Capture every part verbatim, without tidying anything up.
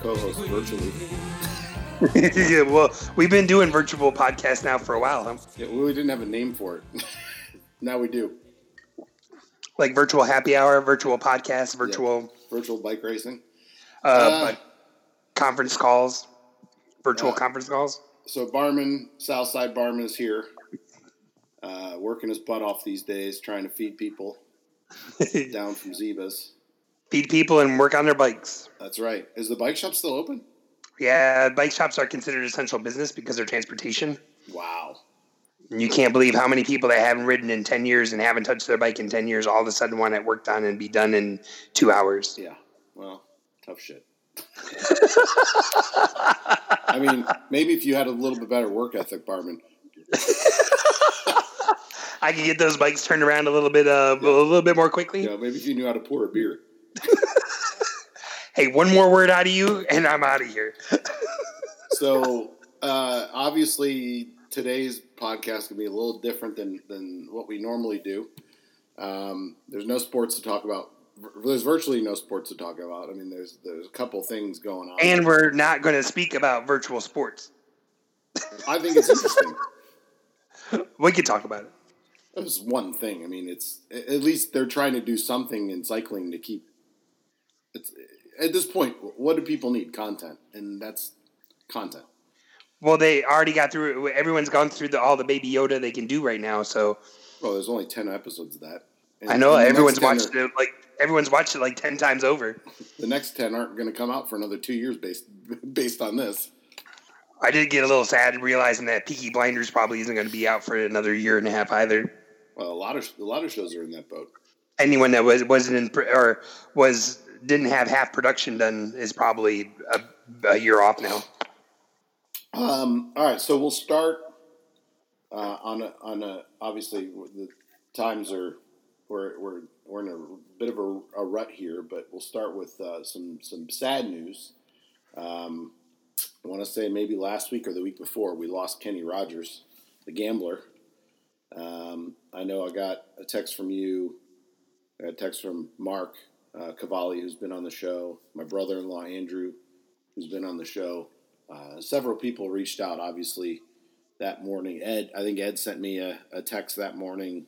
Co-host virtually. Yeah, well, we've been doing virtual podcasts now for a while, huh? Yeah, well, we didn't have a name for it. Now we do. Like virtual happy hour, virtual podcast, virtual... Yeah. Virtual bike racing. Uh, uh, like conference calls. Virtual uh, conference calls. So Barman, Southside Barman is here. Uh, working his butt off these days, trying to feed people down from Zebas. Feed people and work on their bikes. That's right. Is the bike shop still open? Yeah, bike shops are considered essential business because they're transportation. Wow. And you can't believe how many people that haven't ridden in ten years and haven't touched their bike in ten years all of a sudden want it worked on and be done in two hours. Yeah. Well, tough shit. I mean, maybe if you had a little bit better work ethic, Barman. I could get those bikes turned around a little bit, uh, yeah. a little bit more quickly. Yeah, maybe if you knew how to pour a beer. Hey, one more word out of you and I'm out of here. So uh, obviously today's podcast can be a little different than, than what we normally do. Um, there's no sports to talk about. There's virtually no sports to talk about. I mean, there's there's a couple things going on. And we're not going to speak about virtual sports. I think it's interesting. We could talk about it. It was one thing. I mean, it's at least they're trying to do something in cycling to keep. It's, at this point, what do people need? Content, and that's content. Well, they already got through. Everyone's gone through the, all the Baby Yoda they can do right now. So, well, there's only ten episodes of that. And I know everyone's watched are, it like everyone's watched it like ten times over. The next ten aren't going to come out for another two years based based on this. I did get a little sad realizing that Peaky Blinders probably isn't going to be out for another year and a half either. Well, a lot of a lot of shows are in that boat. Anyone that was wasn't in or was didn't have half production done is probably a, a year off now. Um. All right, so we'll start uh, on a, on a obviously the times are we're we're we're in a bit of a, a rut here, but we'll start with uh, some some sad news. Um, I want to say maybe last week or the week before we lost Kenny Rogers, the gambler. Um, I know I got a text from you, I got a text from Mark uh, Cavalli, who's been on the show, my brother-in-law, Andrew, who's been on the show. Uh, several people reached out, obviously, that morning. Ed, I think Ed sent me a, a text that morning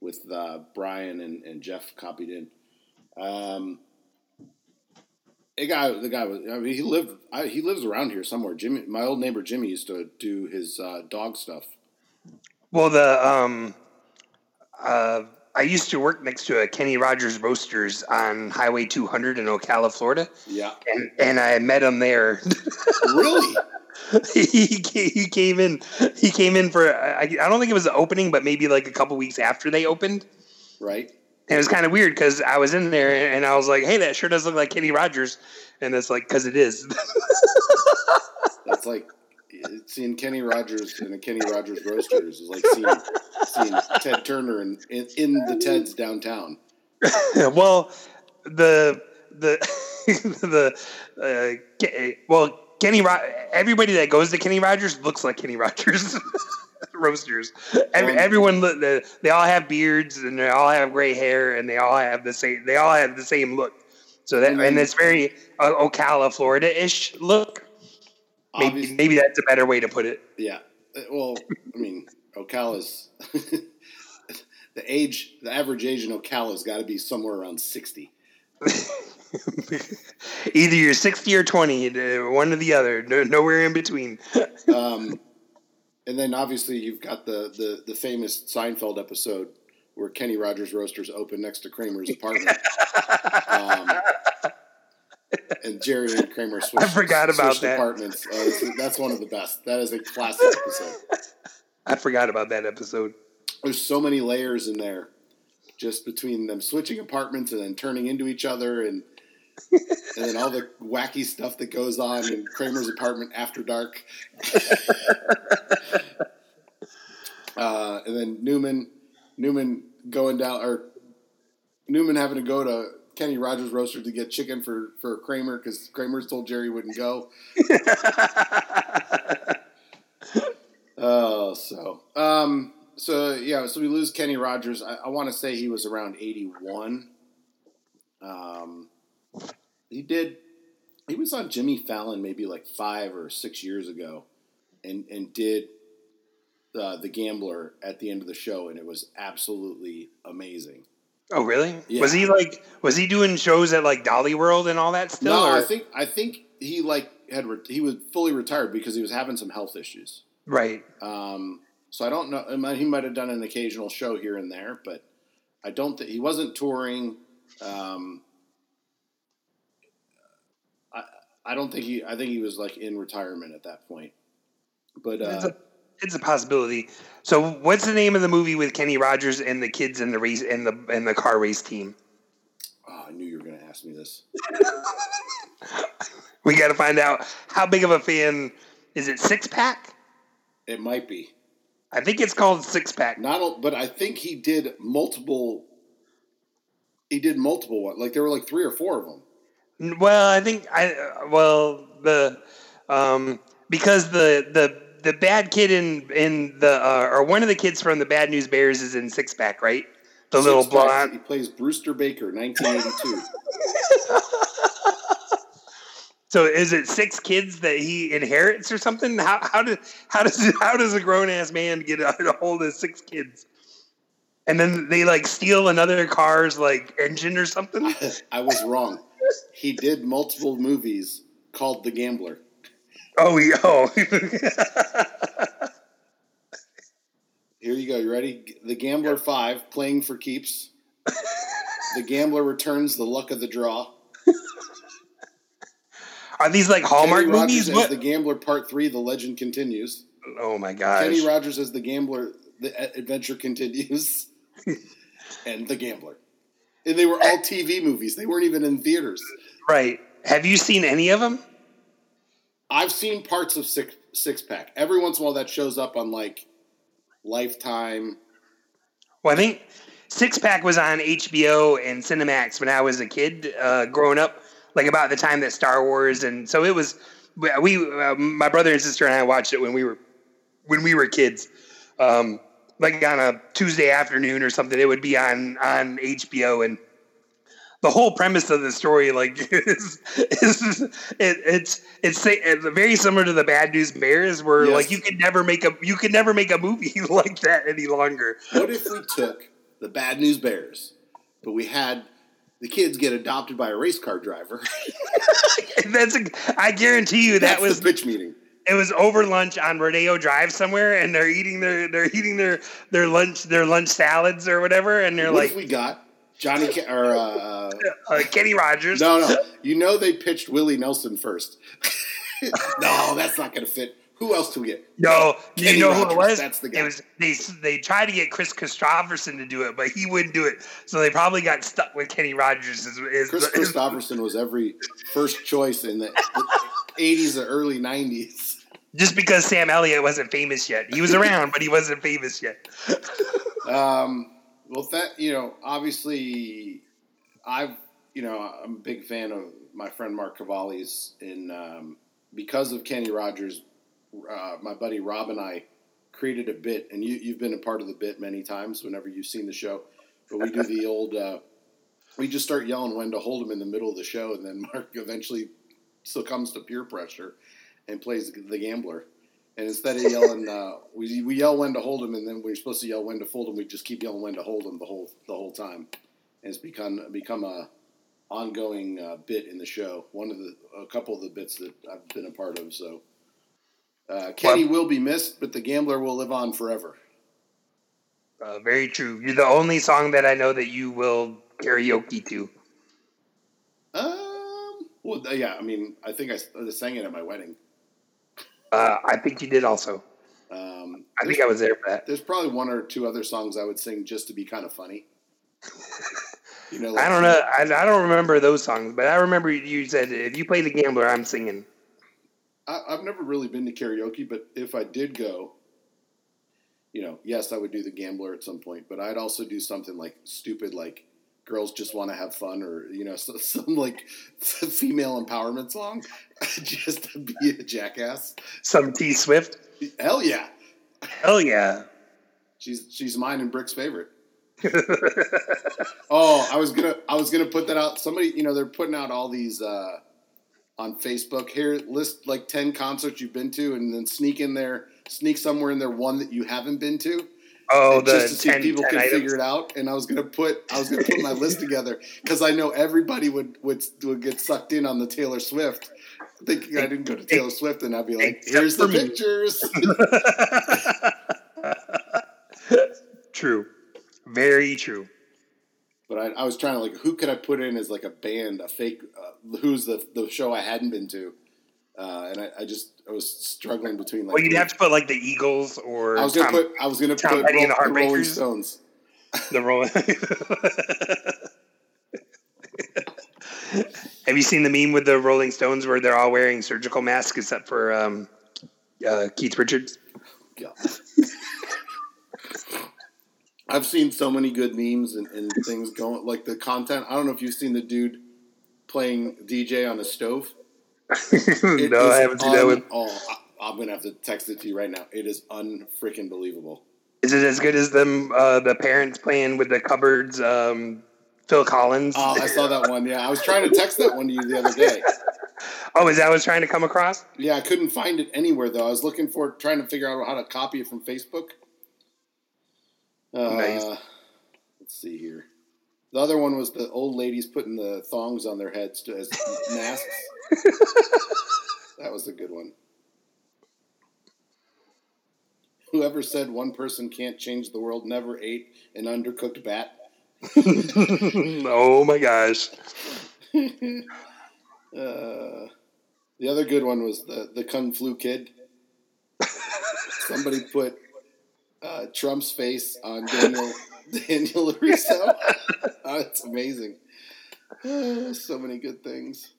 with uh, Brian and, and Jeff copied in. Um, the guy, the guy was, I mean, he lived, I, he lives around here somewhere. Jimmy, my old neighbor Jimmy used to do his uh, dog stuff. Well, the um, uh, I used to work next to a Kenny Rogers Roasters on Highway two hundred in Ocala, Florida. Yeah, and and I met him there. Really? he he came in. He came in for I, I don't think it was the opening, but maybe like a couple weeks after they opened. Right. And it was kind of weird because I was in there and I was like, "Hey, that sure does look like Kenny Rogers," and it's like because it is. That's like. Seeing Kenny Rogers and the Kenny Rogers Roasters is like seeing, seeing Ted Turner in, in, in the Ted's downtown. Well, the the the uh, well Kenny everybody that goes to Kenny Rogers looks like Kenny Rogers Roasters. Every, um, everyone the, they all have beards and they all have gray hair and they all have the same they all have the same look. So that I mean, and it's very uh, Ocala, Florida-ish look. Maybe, maybe that's a better way to put it. Yeah. Well, I mean, Ocala's the age, the average age in Ocala's got to be somewhere around sixty. Either you're sixty or twenty, one or the other, no, nowhere in between. um, and then obviously you've got the, the, the famous Seinfeld episode where Kenny Rogers Roasters open next to Kramer's apartment. um, And Jerry and Kramer switched, I forgot about that. Apartments. Uh, that's one of the best. That is a classic episode. I forgot about that episode. There's so many layers in there, just between them switching apartments and then turning into each other, and and then all the wacky stuff that goes on in Kramer's apartment after dark. uh, and then Newman, Newman going down, or Newman having to go to Kenny Rogers Roasters to get chicken for, for Kramer because Kramer's told Jerry wouldn't go. Oh, so um, so yeah, so we lose Kenny Rogers. I, I want to say he was around eighty-one. Um, he did. He was on Jimmy Fallon maybe like five or six years ago, and and did uh, the Gambler at the end of the show, and it was absolutely amazing. Oh, really? Yeah. Was he like? Was he doing shows at like Dolly World and all that still? No, or? I think I think he like had re- he was fully retired because he was having some health issues. Right. Um, so I don't know. I mean, he might have done an occasional show here and there, but I don't think he wasn't touring. Um, I I don't think he. I think he was like in retirement at that point. But uh, it's, a, it's a possibility. So what's the name of the movie with Kenny Rogers and the kids in the race and the and the car race team? Oh, I knew you were going to ask me this. We got to find out how big of a fan is it. Six Pack. It might be. I think it's called Six Pack. Not, but I think he did multiple. He did multiple ones. Like there were like three or four of them. Well, I think I. Well, the um, because the the the bad kid in in the uh, or one of the kids from the Bad News Bears is in Six Pack, right? The Six little blonde. Pack, he plays Brewster Baker, nineteen eighty-two. So is it six kids that he inherits or something? How how does how does how does a grown ass man get a hold of six kids? And then they like steal another car's like engine or something? I, I was wrong. He did multiple movies called The Gambler. Oh, yo. Here you go. You ready? The Gambler Five, Playing for Keeps. The Gambler Returns, The Luck of the Draw. Are these like Hallmark Kenny movies? Rogers as The Gambler Part Three: The Legend Continues. Oh my gosh! Kenny Rogers as The Gambler: The Adventure Continues, and The Gambler. And they were all T V movies. They weren't even in theaters. Right? Have you seen any of them? I've seen parts of Six, Six Pack. Every once in a while, that shows up on like Lifetime. Well, I think Six Pack was on H B O and Cinemax when I was a kid, uh, growing up. Like about the time that Star Wars, and so it was. We, uh, my brother and sister and I watched it when we were when we were kids, um, like on a Tuesday afternoon or something. It would be on on H B O, and the whole premise of the story, like, is, is it, it's it's very similar to the Bad News Bears, where yes. like you could never make a you could never make a movie like that any longer. What if we took the Bad News Bears, but we had the kids get adopted by a race car driver? That's a, I guarantee you that That's was the pitch meeting. It was over lunch on Rodeo Drive somewhere, and they're eating their they're eating their, their lunch their lunch salads or whatever, and they're what like, if we got Johnny or uh, uh, Kenny Rogers. No, no, you know they pitched Willie Nelson first. No, that's not going to fit. Who else do we get? No, Kenny you know Rogers, who it was? That's the guy. It was, they, they tried to get Chris Christopherson to do it, but he wouldn't do it. So they probably got stuck with Kenny Rogers. As, as, Chris as, Christopherson was every first choice in the eighties or early nineties. Just because Sam Elliott wasn't famous yet. He was around, but he wasn't famous yet. um, well, that, you know, obviously, I've, you know, I'm a big fan of my friend Mark Cavalli's, and um, because of Kenny Rogers, Uh, my buddy Rob and I created a bit, and you, you've been a part of the bit many times whenever you've seen the show, but we do the old, uh, we just start yelling when to hold him in the middle of the show, and then Mark eventually succumbs to peer pressure and plays The Gambler. And instead of yelling, uh, we we yell when to hold him, and then we're supposed to yell when to fold him, we just keep yelling when to hold him the whole the whole time. And it's become become a ongoing uh, bit in the show, one of the a couple of the bits that I've been a part of, so... Uh, Kenny well, will be missed, but The Gambler will live on forever. Uh, very true. You're the only song that I know that you will karaoke to. Um. Well, yeah. I mean, I think I sang it at my wedding. Uh, I think you did also. Um, I think I was there for that. There's probably one or two other songs I would sing just to be kind of funny. You know, like, I don't know. I, I don't remember those songs, but I remember you said if you play The Gambler, I'm singing. I've never really been to karaoke, but if I did go, you know, yes, I would do The Gambler at some point, but I'd also do something like stupid, like girls just want to have fun, or, you know, so, some like female empowerment song just to be a jackass. Some T Swift. Hell yeah. Hell yeah. She's, she's mine and Brick's favorite. Oh, I was going to, I was going to put that out. Somebody, you know, they're putting out all these, uh, on Facebook here, list like ten concerts you've been to, and then sneak in there, sneak somewhere in there one that you haven't been to. Oh, the just to see if people can items. Figure it out. And I was gonna put, I was gonna put my list together because I know everybody would, would would get sucked in on the Taylor Swift. Thinking I didn't go to Taylor Swift, and I'd be like, "Here's the pictures." True, very true. But I, I was trying to, like, who could I put in as, like, a band, a fake, uh, who's the the show I hadn't been to? Uh, and I, I just, I was struggling between, like... Well, you'd have to put, like, the Eagles or... I was going to put, I was going to put Brady and the Heartbreakers. Rolling Stones. The Rolling... Have you seen the meme with the Rolling Stones where they're all wearing surgical masks except for um, uh, Keith Richards? Yeah. I've seen so many good memes and, and things going, like the content. I don't know if you've seen the dude playing D J on a stove. No, I haven't seen that one. Oh, I, I'm going to have to text it to you right now. It is unfreaking believable. Is it as good as them, uh, the parents playing with the cupboards, um, Phil Collins? Oh, I saw that one. Yeah, I was trying to text that one to you the other day. Oh, is that what I was trying to come across? Yeah, I couldn't find it anywhere, though. I was looking for it, trying to figure out how to copy it from Facebook. Uh, nice. Let's see here. The other one was the old ladies putting the thongs on their heads to, as masks. That was a good one. Whoever said one person can't change the world never ate an undercooked bat. Oh my gosh. Uh, the other good one was the, the Kung Flu Kid. Somebody put Uh, Trump's face on Daniel Daniel Russo. Oh, it's amazing. Uh, so many good things.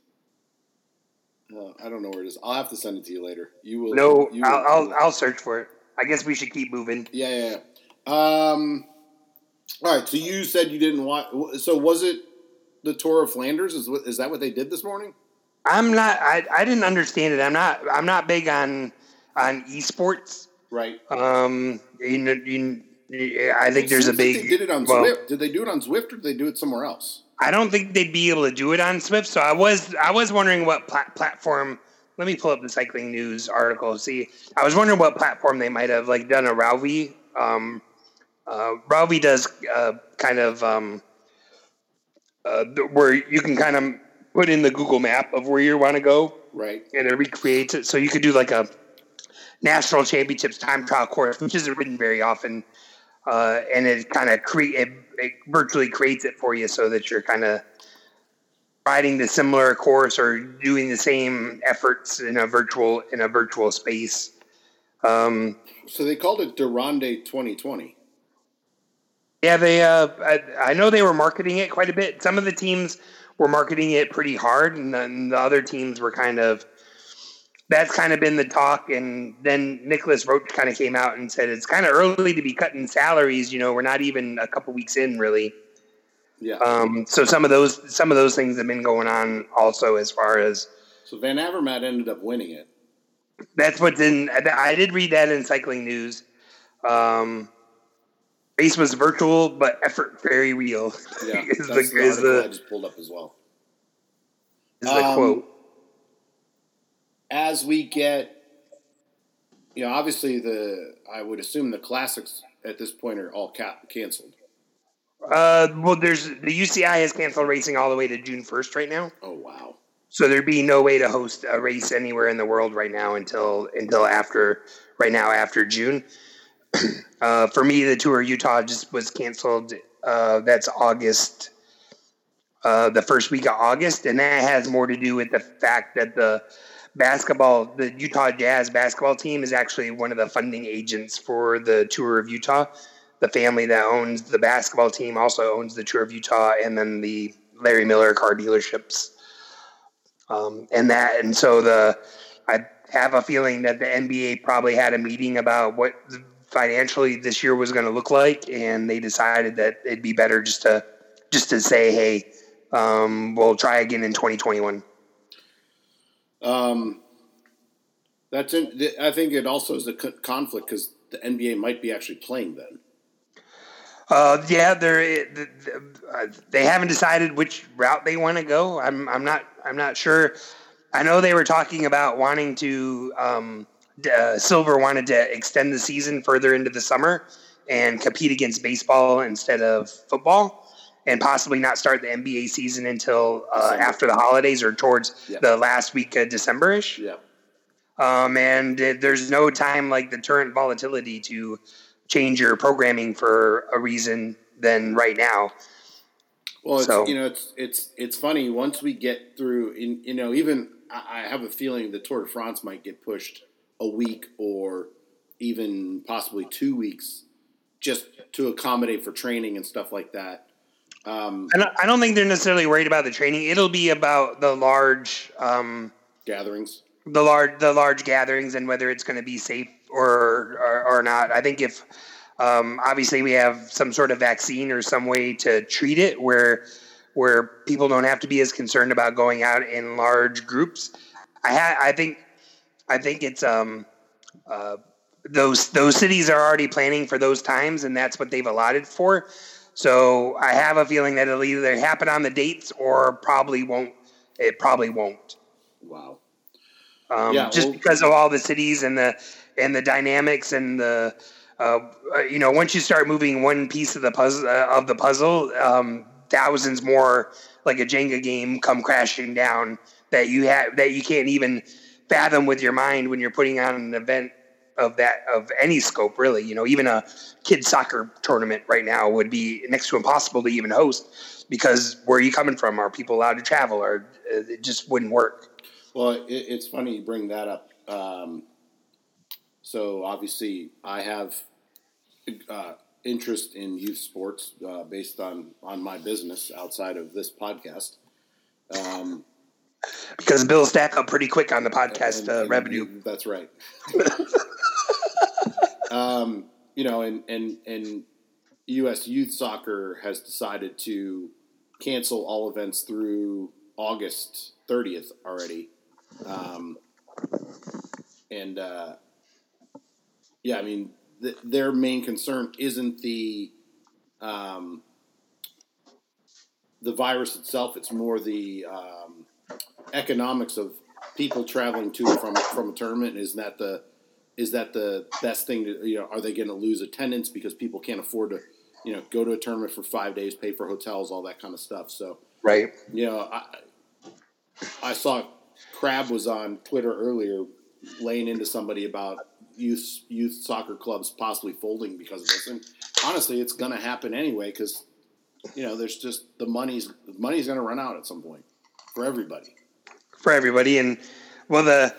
Uh, I don't know where it is. I'll have to send it to you later. You will. No, you will, I'll I'll, will. I'll search for it. I guess we should keep moving. Yeah, yeah. yeah. Um. All right. So you said you didn't watch. So was it the Tour of Flanders? Is is that what they did this morning? I'm not. I I didn't understand it. I'm not. I'm not big on on esports. Right. Um, in, in, in, I think there's a big... They did it on well, Zwift. Did they do it on Zwift, or did they do it somewhere else? I don't think they'd be able to do it on Zwift. So I was I was wondering what plat- platform... Let me pull up the Cycling News article. See, I was wondering what platform they might have, like, done a Rouvy. Um, uh, Rouvy does uh, kind of... Um, uh, where you can kind of put in the Google map of where you want to go. Right. And it recreates it. So you could do, like, a... National Championships time trial course, which isn't written very often, uh, and it kind of cre- it, it virtually creates it for you, so that you're kind of riding the similar course or doing the same efforts in a virtual in a virtual space. Um, so they called it Durande twenty twenty. Yeah, they. Uh, I, I know they were marketing it quite a bit. Some of the teams were marketing it pretty hard, and then the other teams were kind of. That's kind of been the talk. And then Nicholas Roach kind of came out and said, it's kind of early to be cutting salaries. You know, we're not even a couple weeks in, really. Yeah. Um, so some of those, some of those things have been going on also, as far as. So Van Avermaet ended up winning it. That's what's in. I did read that in Cycling News. Um, race was virtual, but effort very real. Yeah. is that's the, the is the, I just pulled up as well. Is um, the quote. As we get, you know, obviously the, I would assume the classics at this point are all ca- canceled. Uh, well, there's the U C I has canceled racing all the way to June first right now. Oh, wow. So there'd be no way to host a race anywhere in the world right now until, until after, right now after June. uh, for me, the Tour of Utah just was canceled. Uh, that's August, uh, the first week of August. And that has more to do with the fact that the, basketball, the Utah Jazz basketball team is actually one of the funding agents for the Tour of Utah. The family that owns the basketball team also owns the Tour of Utah, and then the Larry Miller car dealerships. Um, and that, and so the, I have a feeling that the N B A probably had a meeting about what financially this year was going to look like, and they decided that it'd be better just to just to say, hey, um, we'll try again in twenty twenty-one. Um, that's in, I think it also is a conflict because the N B A might be actually playing then. Uh, yeah, they're they haven't decided which route they want to go. I'm I'm not I'm not sure. I know they were talking about wanting to. Um, uh, Silver wanted to extend the season further into the summer and compete against baseball instead of football, and possibly not start the N B A season until uh, after the holidays or towards yeah. the last week of December-ish. Yeah. Um, and there's no time like the current volatility to change your programming for a reason than right now. Well, it's, so. you know, it's, it's, it's funny once we get through in, you know, even I have a feeling the Tour de France might get pushed a week or even possibly two weeks just to accommodate for training and stuff like that. Um, I don't, I don't think they're necessarily worried about the training. It'll be about the large, um, gatherings, the large, the large gatherings and whether it's going to be safe or, or, or not. I think if, um, obviously we have some sort of vaccine or some way to treat it where, where people don't have to be as concerned about going out in large groups. I ha- I think, I think it's, um, uh, those, those cities are already planning for those times and that's what they've allotted for. So I have a feeling that it'll either happen on the dates or probably won't. It probably won't. Wow. Um, yeah, just well, because of all the cities and the, and the dynamics and the, uh, you know, once you start moving one piece of the puzzle uh, of the puzzle, um, thousands more like a Jenga game come crashing down that you have, that you can't even fathom with your mind when you're putting on an event of that, of any scope, really. You know, even a kid soccer tournament right now would be next to impossible to even host because where are you coming from? Are people allowed to travel or it just wouldn't work? Well, it, it's funny you bring that up. Um, so obviously I have uh, interest in youth sports uh, based on, on my business outside of this podcast. Um, because bills stack up pretty quick on the podcast and, uh, and revenue. That's right. um, you know, and, and, and U S youth soccer has decided to cancel all events through August thirtieth already. Um, and, uh, yeah, I mean, th- their main concern isn't the, um, the virus itself. It's more the, um, economics of people traveling to and from, from a tournament. Is that the, is that the best thing to, you know, are they going to lose attendance because people can't afford to, you know, go to a tournament for five days, pay for hotels, all that kind of stuff. So, right. You know, I, I saw Crab was on Twitter earlier laying into somebody about youth, youth soccer clubs possibly folding because of this. And honestly, it's going to happen anyway. Cause you know, there's just the money's money's going to run out at some point for everybody, for everybody. And well, the,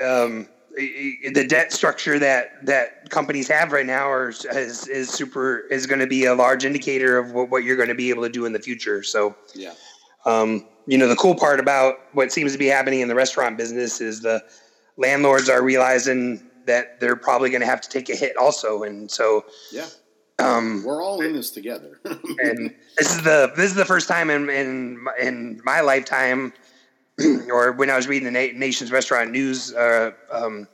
um, the debt structure that, that companies have right now are, is, is super, is going to be a large indicator of what, what you're going to be able to do in the future. So, yeah. Um, you know, the cool part about what seems to be happening in the restaurant business is the landlords are realizing that they're probably going to have to take a hit also. And so, yeah, um, we're all in this together. And this is the, this is the first time in, in, in my lifetime, or when I was reading the na- nation's restaurant news, uh, um,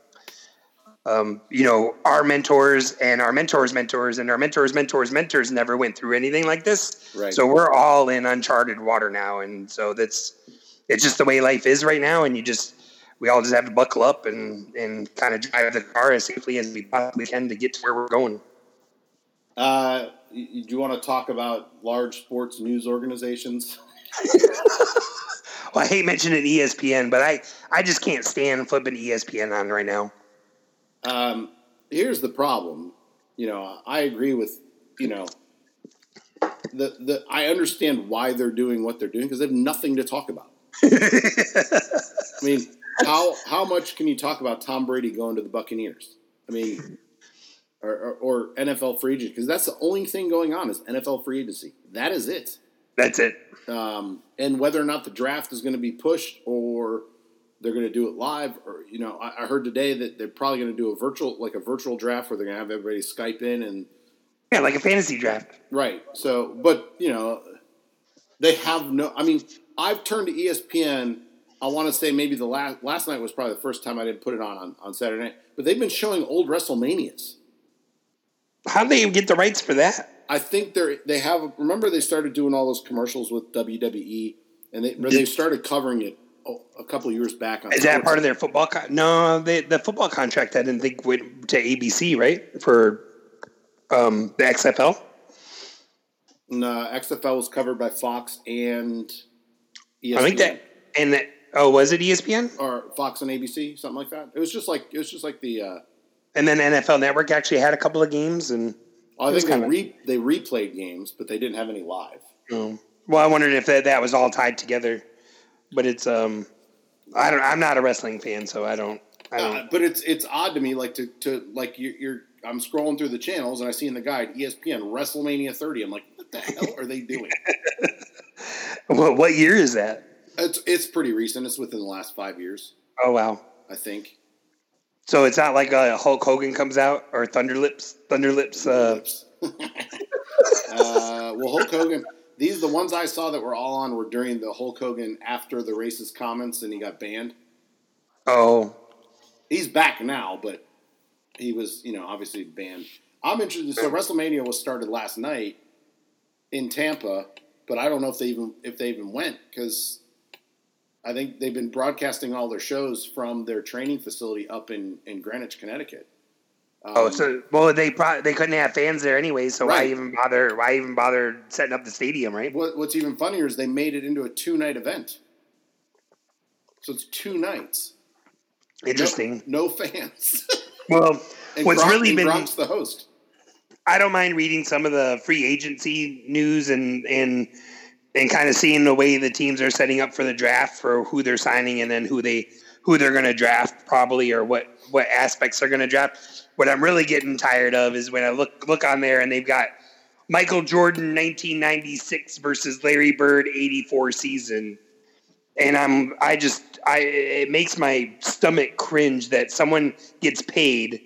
um, you know, our mentors and our mentors, mentors and our mentors, mentors, mentors never went through anything like this. Right. So we're all in uncharted water now. And so that's, it's just the way life is right now. And you just, we all just have to buckle up and, and kind of drive the car as safely as we possibly can to get to where we're going. Uh, do you want to talk about large sports news organizations? Well, I hate mentioning E S P N, but I, I just can't stand flipping E S P N on right now. Um, here's the problem. You know, I agree with, you know, the, the I understand why they're doing what they're doing because they have nothing to talk about. I mean, how how much can you talk about Tom Brady going to the Buccaneers? I mean, or, or, or N F L free agency, because that's the only thing going on is N F L free agency. That is it. That's it. Um, and whether or not the draft is going to be pushed or they're going to do it live or, you know, I, I heard today that they're probably going to do a virtual, like a virtual draft where they're going to have everybody Skype in and. Yeah, like a fantasy draft. Right. So, but you know, They have no – I mean, I've turned to E S P N. I want to say maybe the last – last night was probably the first time I didn't put it on, on on Saturday night. But they've been showing old WrestleManias. How did they even get the rights for that? I think they they have – remember they started doing all those commercials with W W E, and they they started covering it a couple of years back. On Is that part of their football con- – no, they, the football contract I didn't think went to A B C, right, for um, the X F L? No, X F L was covered by Fox and E S P N. I think that – and that, oh, was it E S P N? Or Fox and A B C, something like that. It was just like it was just like the uh, – And then N F L Network actually had a couple of games. And I think they, re- they replayed games, but they didn't have any live. Oh. Well, I wondered if that, that was all tied together. But it's – um, I don't. I'm not a wrestling fan, so I don't – I don't. Uh, but it's it's odd to me, like, to, to like you're, you're – I'm scrolling through the channels, and I see in the guide, E S P N, WrestleMania thirty. I'm like, what the hell are they doing? Well, what year is that? It's it's pretty recent. It's within the last five years. Oh, wow. I think. So it's not like uh, Hulk Hogan comes out or Thunderlips? Thunderlips. Thunderlips. Uh... uh, well, Hulk Hogan, these the ones I saw that were all on were during the Hulk Hogan after the racist comments, and he got banned. Oh. He's back now, but... He was, you know, obviously banned. I'm interested. So WrestleMania was started last night in Tampa, but I don't know if they even if they even went because I think they've been broadcasting all their shows from their training facility up in, in Greenwich, Connecticut. Um, oh, so well they probably, they couldn't have fans there anyway, so right. why even bother? Why even bother setting up the stadium? Right. What, what's even funnier is they made it into a two night event. So it's two nights. Interesting. No, no fans. Well, and what's Gronk, really been Gronk's the host. I don't mind reading some of the free agency news and and and kind of seeing the way the teams are setting up for the draft for who they're signing and then who they who they're going to draft probably or what, what aspects they're going to draft. What I'm really getting tired of is when I look look on there and they've got Michael Jordan nineteen ninety-six versus Larry Bird eighty-four season. And I'm, I just, I, it makes my stomach cringe that someone gets paid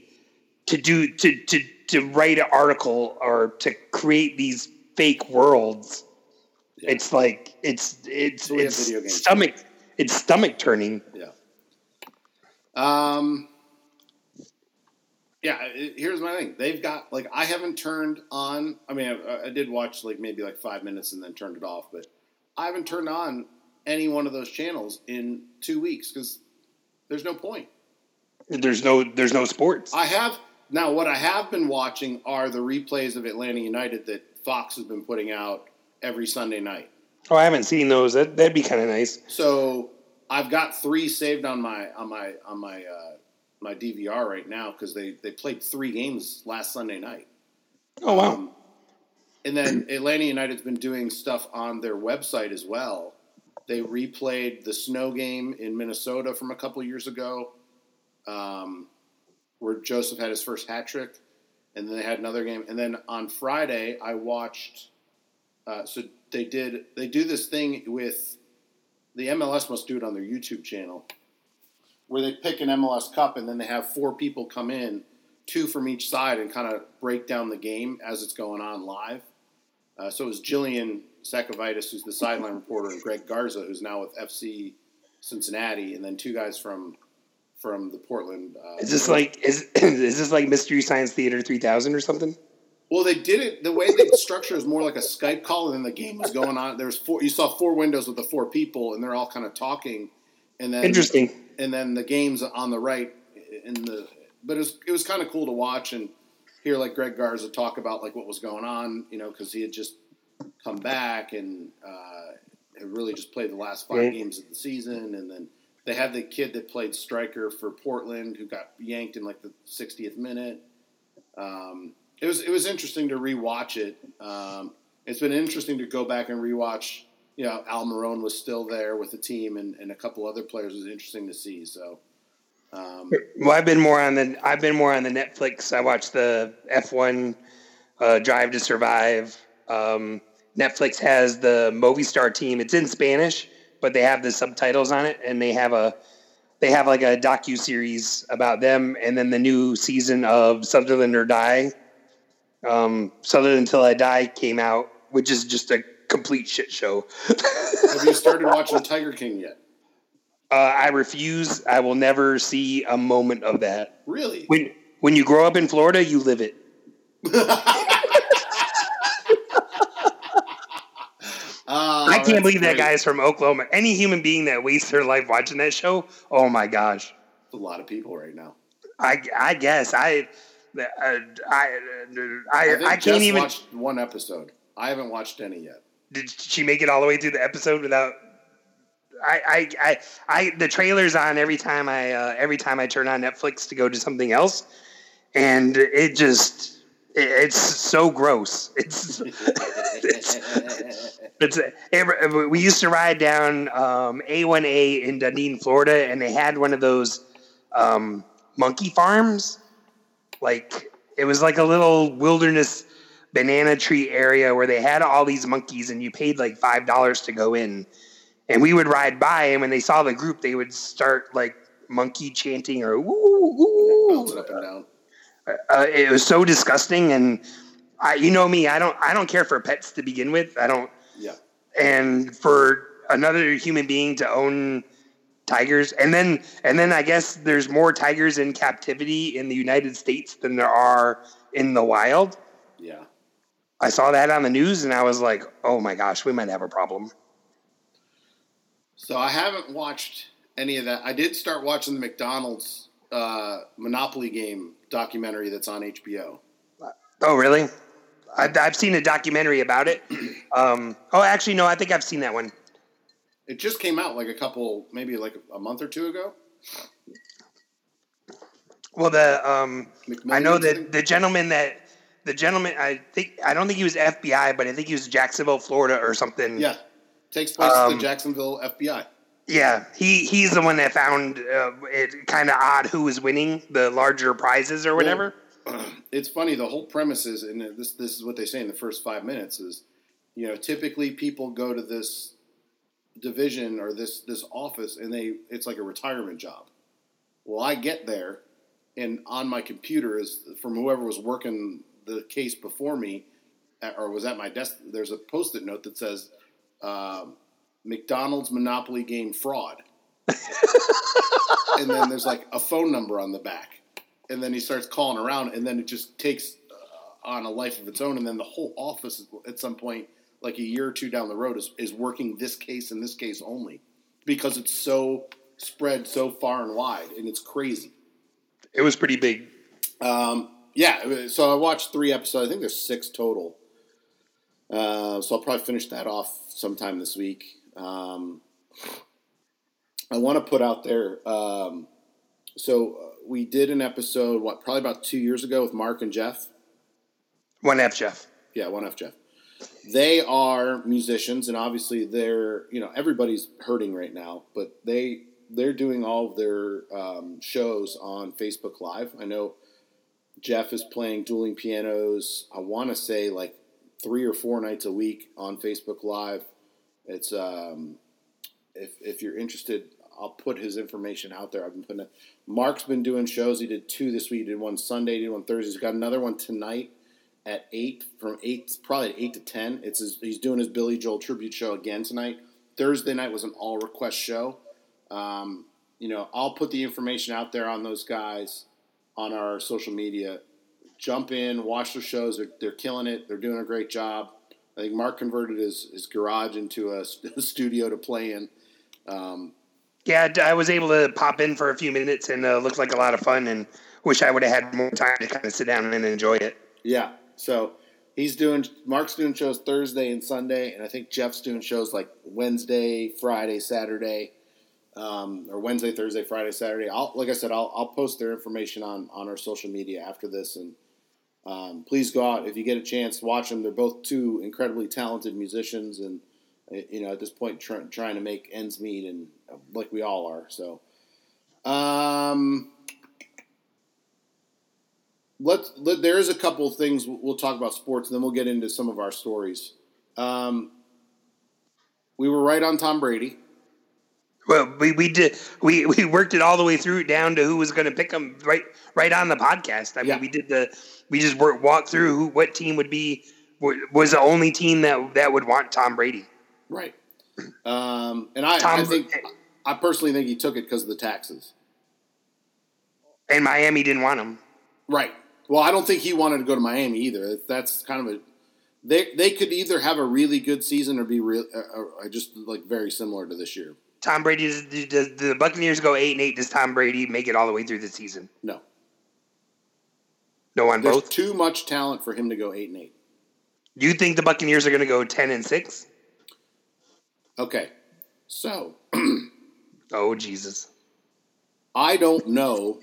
to do, to, to, to write an article or to create these fake worlds. Yeah. It's like, it's, it's, so it's stomach, it's stomach turning. Yeah. Um, yeah, here's my thing. They've got, like, I haven't turned on, I mean, I, I did watch like maybe like five minutes and then turned it off, but I haven't turned on any one of those channels in two weeks because there's no point. There's no there's no sports. I have now what I have been watching are the replays of Atlanta United that Fox has been putting out every Sunday night. Oh, I haven't seen those. That, that'd be kind of nice. So I've got three saved on my on my on my uh, my D V R right now because they they played three games last Sunday night. Oh wow! Um, and then Atlanta United's been doing stuff on their website as well. They replayed the snow game in Minnesota from a couple years ago um, where Joseph had his first hat trick, and then they had another game. And then on Friday, I watched uh, – so they did – they do this thing with – the M L S must do it on their YouTube channel where they pick an M L S Cup and then they have four people come in, two from each side, and kind of break down the game as it's going on live. Uh, so it was Jillian – Sakovitis, who's the sideline reporter, and Greg Garza, who's now with F C Cincinnati, and then two guys from from the Portland. Uh, is this like is is this like Mystery Science Theater three thousand or something? Well, they did it the way they structure is more like a Skype call, and then the game was going on. There was four. You saw four windows with the four people, and they're all kind of talking. And then interesting. And then the game's on the right. In the but it was it was kind of cool to watch and hear like Greg Garza talk about like what was going on, you know, because he had just come back and uh, really just played the last five yeah. games of the season. And then they had the kid that played striker for Portland who got yanked in like the sixtieth minute. Um, it was, it was interesting to rewatch it. Um, it's been interesting to go back and rewatch, you know, Al Marone was still there with the team and, and a couple other players. It was interesting to see. So, um, well, I've been more on the, I've been more on the Netflix. I watched the F one uh, Drive to Survive. Um, Netflix has the Movistar team. It's in Spanish, but they have the subtitles on it, and they have a they have like a docuseries about them, and then the new season of Sutherland or Die, um, Sutherland Until I Die came out, which is just a complete shit show. Have you started watching Tiger King yet? Uh, I refuse. I will never see a moment of that. Really? When when you grow up in Florida, you live it. Oh, I can't believe great. That guy is from Oklahoma. Any human being that wastes their life watching that show, oh my gosh. That's a lot of people right now. I, I guess. I I, I, I, I can't even... I watched one episode. I haven't watched any yet. Did she make it all the way through the episode without... I, I, I, I the trailer's on every time I uh, every time I turn on Netflix to go to something else, and it just it, it's so gross. It's, it's, it's it, we used to ride down um, A one A in Dunedin, Florida, and they had one of those um, monkey farms. Like it was like a little wilderness banana tree area where they had all these monkeys, and you paid like five dollars to go in. And we would ride by, and when they saw the group, they would start, like, monkey chanting or, ooh, ooh. Yeah, bouncing up and down. Uh, it was so disgusting, and I, you know me, I don't I don't care for pets to begin with. I don't. Yeah. And for another human being to own tigers. And then, and then I guess there's more tigers in captivity in the United States than there are in the wild. Yeah. I saw that on the news, and I was like, oh, my gosh, we might have a problem. So I haven't watched any of that. I did start watching the McDonald's uh, Monopoly game documentary that's on H B O. Oh, really? I've, I've seen a documentary about it. Um, oh, actually, no, I think I've seen that one. It just came out like a couple, maybe like a month or two ago. Well, the um, I know that the gentleman that the gentleman, I think, I don't think he was F B I, but I think he was Jacksonville, Florida or something. Yeah. Takes place um, at the Jacksonville F B I. Yeah, he, he's the one that found uh, it kind of odd who was winning the larger prizes or whatever. Well, it's funny, the whole premise is, and this this is what they say in the first five minutes, is, you know, typically people go to this division or this, this office and they it's like a retirement job. Well, I get there, and on my computer is from whoever was working the case before me or was at my desk, there's a Post-it note that says, Uh, McDonald's Monopoly game fraud. And then there's like a phone number on the back. And then he starts calling around, and then it just takes uh, on a life of its own. And then the whole office at some point, like a year or two down the road, is, is working this case and this case only because it's so spread so far and wide, and it's crazy. It was pretty big. Um, yeah. So I watched three episodes. I think there's six total. Uh, so I'll probably finish that off sometime this week. Um, I want to put out there, um, so we did an episode, what, probably about two years ago with Mark and Jeff. one F Jeff. Yeah, one F Jeff. They are musicians, and obviously they're, you know, everybody's hurting right now, but they, they're doing all of their um, shows on Facebook Live. I know Jeff is playing Dueling Pianos, I want to say, like, three or four nights a week on Facebook Live. It's um, if if you're interested, I'll put his information out there. I've been putting it. Mark's been doing shows. He did two this week. He did one Sunday. He did one Thursday. He's got another one tonight at eight from eight, probably eight to ten. It's his, he's doing his Billy Joel tribute show again tonight. Thursday night was an all request show. Um, you know, I'll put the information out there on those guys on our social media. Jump in, watch their shows. They're, they're killing it. They're doing a great job. I think Mark converted his, his garage into a studio to play in. Um, yeah, I was able to pop in for a few minutes, and it uh, looked like a lot of fun, and wish I would have had more time to kind of sit down and enjoy it. Yeah, so he's doing – Mark's doing shows Thursday and Sunday, and I think Jeff's doing shows like Wednesday, Friday, Saturday, um, or Wednesday, Thursday, Friday, Saturday. I'll, like I said, I'll, I'll post their information on, on our social media after this, and Um, please go out if you get a chance. Watch them. They're both two incredibly talented musicians, and you know at this point try, trying to make ends meet, and like we all are. So, um, let's. Let, there is a couple of things we'll talk about sports, and then we'll get into some of our stories. Um, we were right on Tom Brady. Well, we we did we, we worked it all the way through down to who was going to pick him right right on the podcast. I mean, yeah. we did the we just worked, walked through who, what team would be was the only team that that would want Tom Brady. Right. Um, and I, Tom, I think I personally think he took it because of the taxes. And Miami didn't want him. Right. Well, I don't think he wanted to go to Miami either. That's kind of a they they could either have a really good season or be real, uh, uh, just like very similar to this year. Tom Brady does, does the Buccaneers go eight and eight? Does Tom Brady make it all the way through the season? No. No on There's both. Too much talent for him to go eight and eight. Do you think the Buccaneers are going to go ten and six? Okay, so oh Jesus, I don't know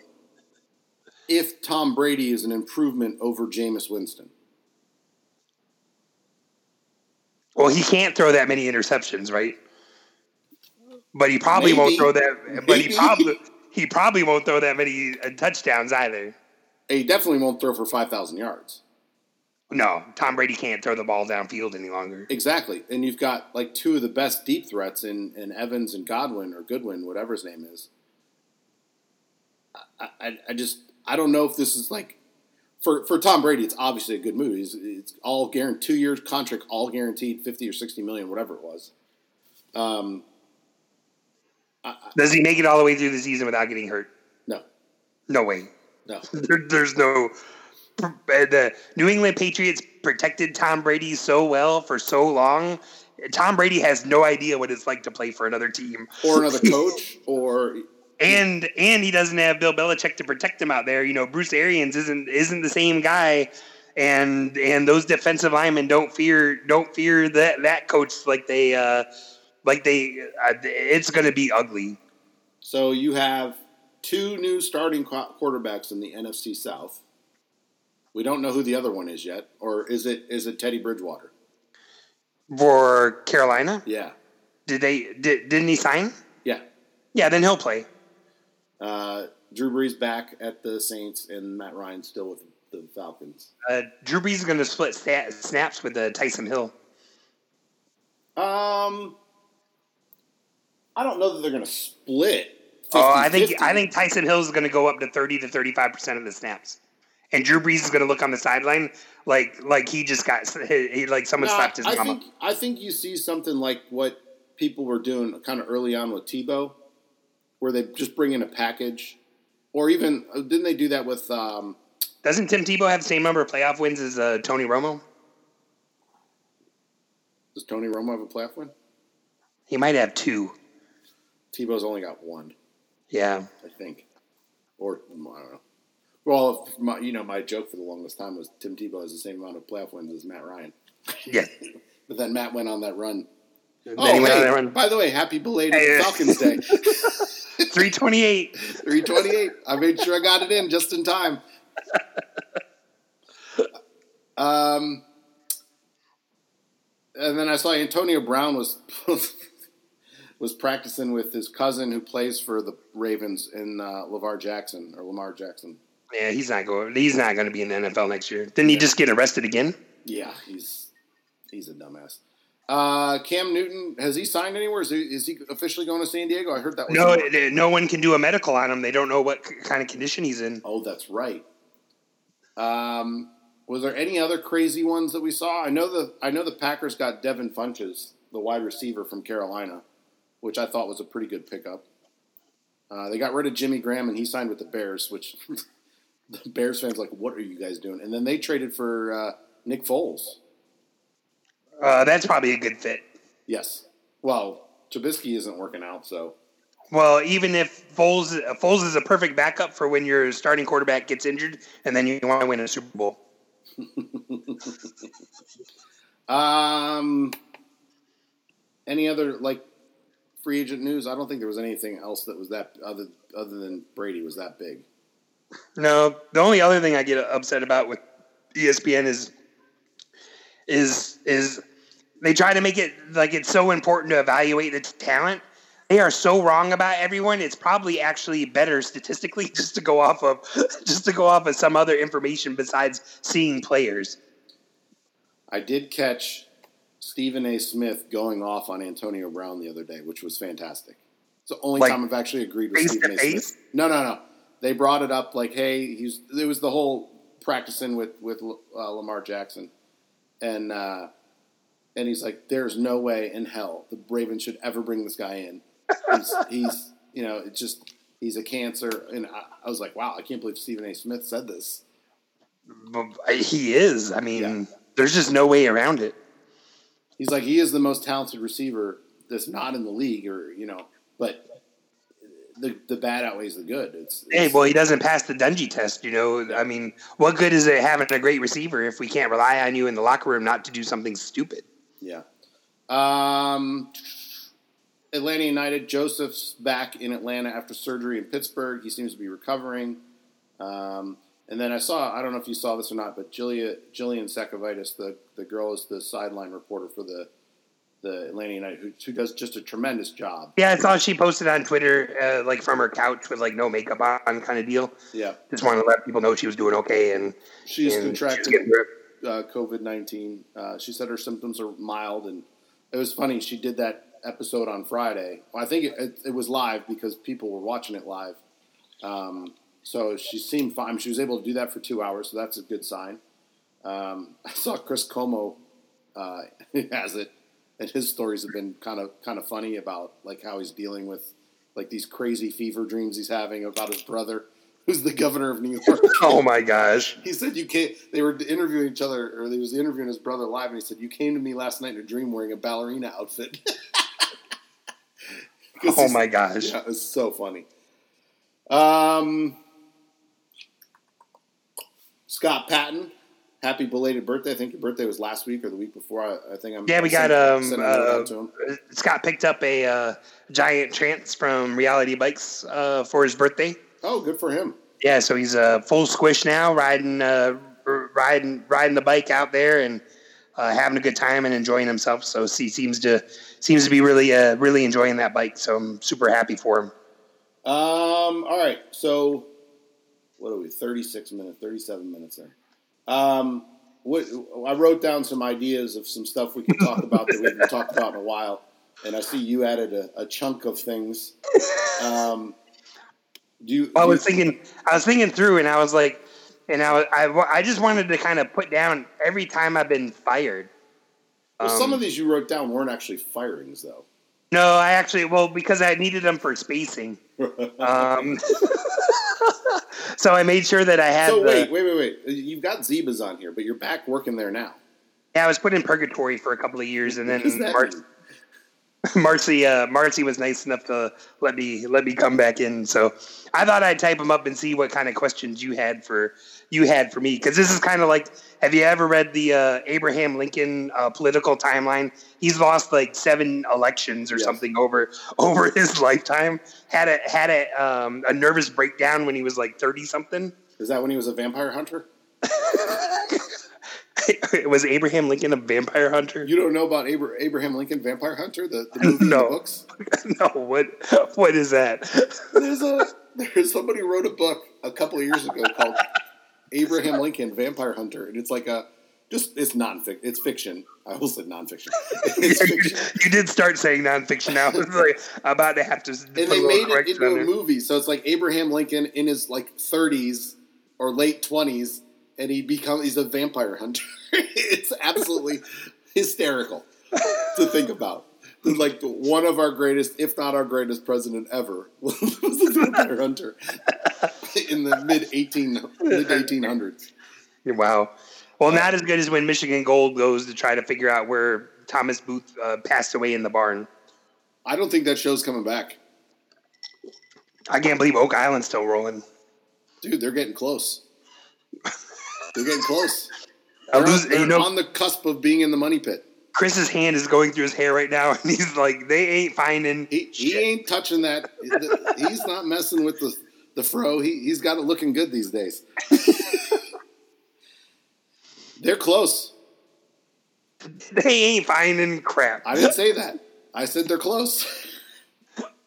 if Tom Brady is an improvement over Jameis Winston. Well, he can't throw that many interceptions, right? But he probably Maybe. won't throw that. But he probably he probably won't throw that many touchdowns either. He definitely won't throw for five thousand yards. No, Tom Brady can't throw the ball downfield any longer. Exactly. And you've got like two of the best deep threats in, in Evans and Godwin or Goodwin, whatever his name is. I, I, I just, I don't know if this is like, for, for Tom Brady, it's obviously a good move. It's, it's all guaranteed, two years contract, all guaranteed, fifty or sixty million, whatever it was. Um, I, Does he make it all the way through the season without getting hurt? No. No way. No. There, there's no. The New England Patriots protected Tom Brady so well for so long. Tom Brady has no idea what it's like to play for another team or another coach, or and and he doesn't have Bill Belichick to protect him out there. You know, Bruce Arians isn't isn't the same guy, and and those defensive linemen don't fear don't fear that that coach like they uh, like they. Uh, it's going to be ugly. So you have two new starting quarterbacks in the N F C South. We don't know who the other one is yet, or is it is it Teddy Bridgewater for Carolina? Yeah. Did they did didn't he sign? Yeah. Yeah, then he'll play. Uh, Drew Brees back at the Saints, and Matt Ryan still with the Falcons. Uh, Drew Brees is going to split stat, snaps with uh, Tyson Hill. Um, I don't know that they're going to split. fifty, oh, I think fifty. I think Tyson Hill is going to go up to thirty to thirty-five percent of the snaps, and Drew Brees is going to look on the sideline like like he just got he, like someone no, slapped his I mama. Think, I think you see something like what people were doing kind of early on with Tebow, where they just bring in a package, or even didn't they do that with? Um, Doesn't Tim Tebow have the same number of playoff wins as uh, Tony Romo? Does Tony Romo have a playoff win? He might have two. Tebow's only got one. Yeah, I think, or I don't know. Well, my, you know, my joke for the longest time was Tim Tebow has the same amount of playoff wins as Matt Ryan. Yeah, but then Matt went on that run. Then oh, he went hey, on that run. By the way, happy belated hey, Falcons Day. Three twenty-eight. Three twenty-eight. I made sure I got it in just in time. Um, and then I saw Antonio Brown was. was practicing with his cousin who plays for the Ravens in uh, LeVar Jackson or Lamar Jackson. Yeah, he's not going. He's not going to be in the N F L next year. Didn't yeah. he just get arrested again? Yeah, he's he's a dumbass. Uh, Cam Newton, has he signed anywhere? Is he, is he officially going to San Diego? I heard that. No, it, no one can do a medical on him. They don't know what kind of condition he's in. Oh, that's right. Um, was there any other crazy ones that we saw? I know the I know the Packers got Devin Funchess, the wide receiver from Carolina, which I thought was a pretty good pickup. Uh, they got rid of Jimmy Graham, and he signed with the Bears, which the Bears fans are like, what are you guys doing? And then they traded for uh, Nick Foles. Uh, that's probably a good fit. Yes. Well, Trubisky isn't working out, so. Well, even if Foles, Foles is a perfect backup for when your starting quarterback gets injured, and then you want to win a Super Bowl. um, any other, like, free agent news? I don't think there was anything else that was that other other than Brady was that big. No, the only other thing I get upset about with E S P N is is is they try to make it like it's so important to evaluate the talent. They are so wrong about everyone. It's probably actually better statistically just to go off of just to go off of some other information besides seeing players. I did catch Stephen A. Smith going off on Antonio Brown the other day, which was fantastic. It's the only like, time I've actually agreed with Stephen A. Smith. No, no, no. They brought it up like, hey, he's. It was the whole practicing with with uh, Lamar Jackson, And uh, and he's like, there's no way in hell the Ravens should ever bring this guy in. He's, he's you know, it's just, he's a cancer. And I, I was like, wow, I can't believe Stephen A. Smith said this. He is. I mean, yeah. There's just no way around it. He's like, he is the most talented receiver that's not in the league, or, you know, but the the bad outweighs the good. It's, it's, hey, well, he doesn't pass the Dungy test, you know. I mean, what good is it having a great receiver if we can't rely on you in the locker room not to do something stupid? Yeah. Um, Atlanta United, Joseph's back in Atlanta after surgery in Pittsburgh. He seems to be recovering. Um, and then I saw, I don't know if you saw this or not, but Jillian, Jillian Sakovitis, the, the girl is the sideline reporter for the the Atlanta United, who, who does just a tremendous job. Yeah, I saw she posted on Twitter, uh, like, from her couch with, like, no makeup on kind of deal. Yeah. Just wanted to let people know she was doing okay. And she's and contracted she uh, COVID nineteen. Uh, she said her symptoms are mild, and it was funny. She did that episode on Friday. Well, I think it, it, it was live because people were watching it live. Um, so she seemed fine. She was able to do that for two hours, so that's a good sign. Um, I saw Chris Como uh, has it. And his stories have been kind of kind of funny about, like, how he's dealing with, like, these crazy fever dreams he's having about his brother, who's the governor of New York. Oh my gosh! He said, "You can't." They were interviewing each other, or he was interviewing his brother live, and he said, "You came to me last night in a dream wearing a ballerina outfit." Oh my gosh! Yeah, it's so funny. Um, Scott Patton. Happy belated birthday. I think your birthday was last week or the week before. I, I think I'm. Yeah, we send, got um, uh, to him. Scott picked up a uh, giant trance from Reality Bikes uh, for his birthday. Oh, good for him. Yeah, so he's a uh, full squish now, riding uh, riding riding the bike out there and uh, having a good time and enjoying himself. So he seems to seems to be really uh, really enjoying that bike. So I'm super happy for him. Um. All right. So what are we? thirty-six minutes, thirty-seven minutes there. Um, what, I wrote down some ideas of some stuff we could talk about that we haven't talked about in a while, and I see you added a, a chunk of things. Um, do you, I was do you, thinking, I was thinking through, and I was like, and I, was, I, I just wanted to kind of put down every time I've been fired. Well, um, some of these you wrote down weren't actually firings, though. No, I actually, well, because I needed them for spacing. Um, so I made sure that I had. So wait, the, wait, wait, wait. You've got Zebas on here, but you're back working there now. Yeah, I was put in purgatory for a couple of years, and then Mar- Marcy, uh, Marcy was nice enough to let me let me come back in. So I thought I'd type them up and see what kind of questions you had for you had for me, because this is kind of like, have you ever read the uh, Abraham Lincoln uh, political timeline? He's lost like seven elections or yes. something over over his lifetime. Had a had a um, a nervous breakdown when he was like thirty something. Is that when he was a vampire hunter? Was Abraham Lincoln a vampire hunter? You don't know about Abra- Abraham Lincoln Vampire Hunter, the, the movie no. and the books? No, what what is that? There's a there's somebody wrote a book a couple of years ago called Abraham Lincoln, Vampire Hunter, and it's like a just it's nonfiction. It's fiction. I almost said nonfiction. It's fiction. You did start saying nonfiction now. It's like about to have to. And they made it into a movie, so it's like Abraham Lincoln in his like thirties or late twenties, and he becomes he's a vampire hunter. It's absolutely hysterical to think about. Like one of our greatest, if not our greatest, president ever was a vampire hunter in the mid eighteen mid eighteen hundreds. Wow. Well, not as good as when Michigan Gold goes to try to figure out where Thomas Booth uh, passed away in the barn. I don't think that show's coming back. I can't believe Oak Island's still rolling. Dude, they're getting close. They're getting close. They're, lose, on, they're you know, on the cusp of being in the money pit. Chris's hand is going through his hair right now, and he's like, they ain't finding He, he ain't touching that. He's not messing with the, the fro. He, he's got it looking good these days. They're close. They ain't finding crap. I didn't say that. I said they're close.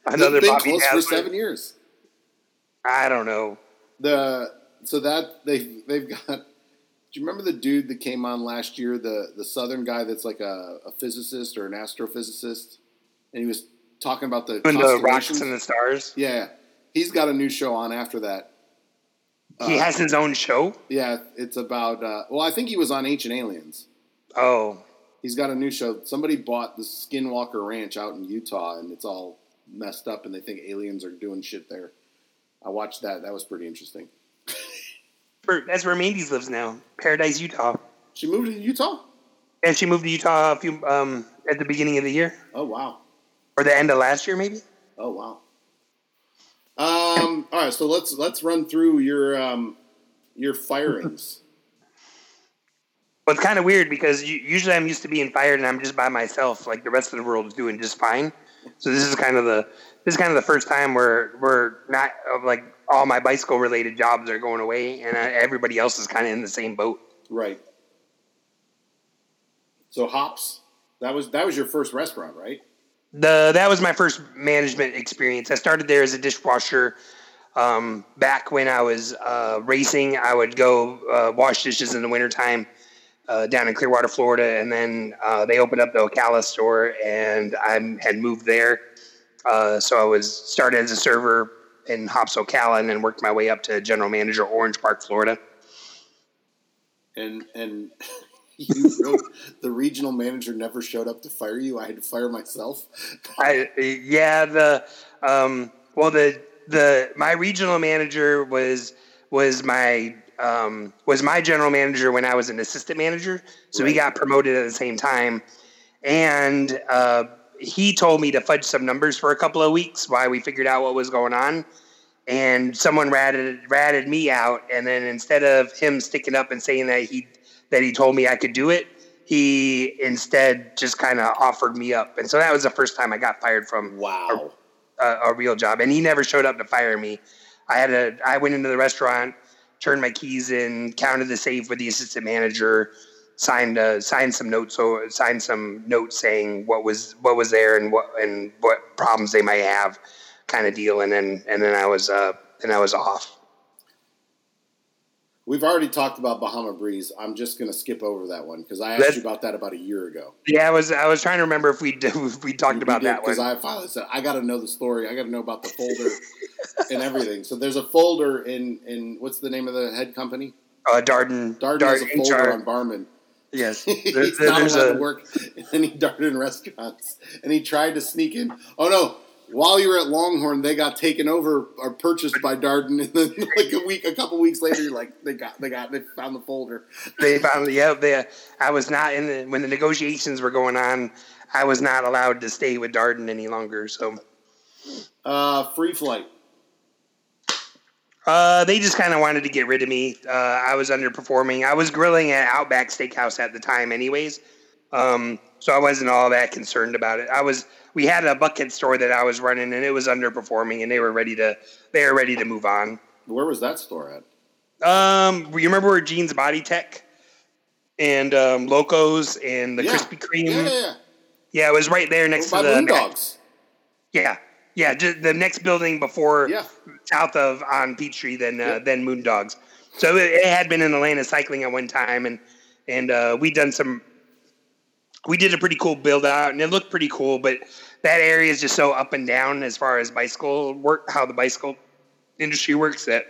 Another They've been Bobby close Hasler. For seven years. I don't know. The So that they they've got... Do you remember the dude that came on last year, the, the Southern guy that's like a, a physicist or an astrophysicist? And he was talking about the, the rocks and the stars. Yeah. He's got a new show on after that. He uh, has his own show? Yeah. It's about, uh, well, I think he was on Ancient Aliens. Oh. He's got a new show. Somebody bought the Skinwalker Ranch out in Utah, and it's all messed up, and they think aliens are doing shit there. I watched that. That was pretty interesting. That's where Mandy lives now, Paradise, Utah. She moved to Utah? Yeah, she moved to Utah a few um, at the beginning of the year. Oh, wow. Or the end of last year, maybe? Oh, wow. Um, all right, so let's let's run through your um, your firings. Well, it's kind of weird because you, usually I'm used to being fired and I'm just by myself. Like the rest of the world is doing just fine. So this is kind of the this is kind of the first time where we're not like all my bicycle related jobs are going away and I, everybody else is kind of in the same boat. Right. So Hops, that was that was your first restaurant, right? The that was my first management experience. I started there as a dishwasher. Um, back when I was uh, racing, I would go uh, wash dishes in the wintertime uh, down in Clearwater, Florida, and then uh, they opened up the Ocala store, and I had moved there. Uh, so I was started as a server in Hops, Ocala, and then worked my way up to general manager, Orange Park, Florida. And and. You wrote, the regional manager never showed up to fire you. I had to fire myself. I yeah the um well the the my regional manager was was my um was my general manager when I was an assistant manager. So right. He got promoted at the same time, and uh, he told me to fudge some numbers for a couple of weeks while we figured out what was going on. And someone ratted ratted me out, and then instead of him sticking up and saying that he. that he told me I could do it, he instead just kind of offered me up. And so that was the first time I got fired from wow. a, a, a real job. And he never showed up to fire me. I had a, I went into the restaurant, turned my keys in, counted the safe with the assistant manager, signed a, signed some notes. So signed some notes saying what was, what was there and what, and what problems they might have kind of deal. And then, and then I was, uh, and I was off. We've already talked about Bahama Breeze. I'm just going to skip over that one because I asked That's, you about that about a year ago. Yeah, I was I was trying to remember if we did, if we talked you, about you did, that one. Because I finally said, I got to know the story. I got to know about the folder and everything. So there's a folder in, in what's the name of the head company? Uh, Darden. Darden, Darden has a folder H R. On Barman. Yes. There, He's there, not allowed a... to work in any Darden restaurants. And he tried to sneak in. Oh, no. While you were at Longhorn, they got taken over or purchased by Darden, and then like a week, a couple weeks later, you're like, they got, they got, they found the folder. They found, yeah. They, I was not in the when the negotiations were going on. I was not allowed to stay with Darden any longer. So, uh, Free Flight. Uh, they just kind of wanted to get rid of me. Uh, I was underperforming. I was grilling at Outback Steakhouse at the time, anyways. Um, so I wasn't all that concerned about it. I was. We had a bucket store that I was running, and it was underperforming, and they were ready to they were ready to move on. Where was that store at? Um, you remember where Gene's Body Tech and um, Locos and the yeah. Krispy Kreme? Yeah, yeah, yeah. Yeah, it was right there next to the Boondogs. Yeah, yeah, just the next building before yeah. south of on Peachtree, then uh, yeah. then Moondogs. So it, it had been in Atlanta Cycling at one time, and and uh, we done some. We did a pretty cool build out, and it looked pretty cool, but that area is just so up and down as far as bicycle work, how the bicycle industry works, that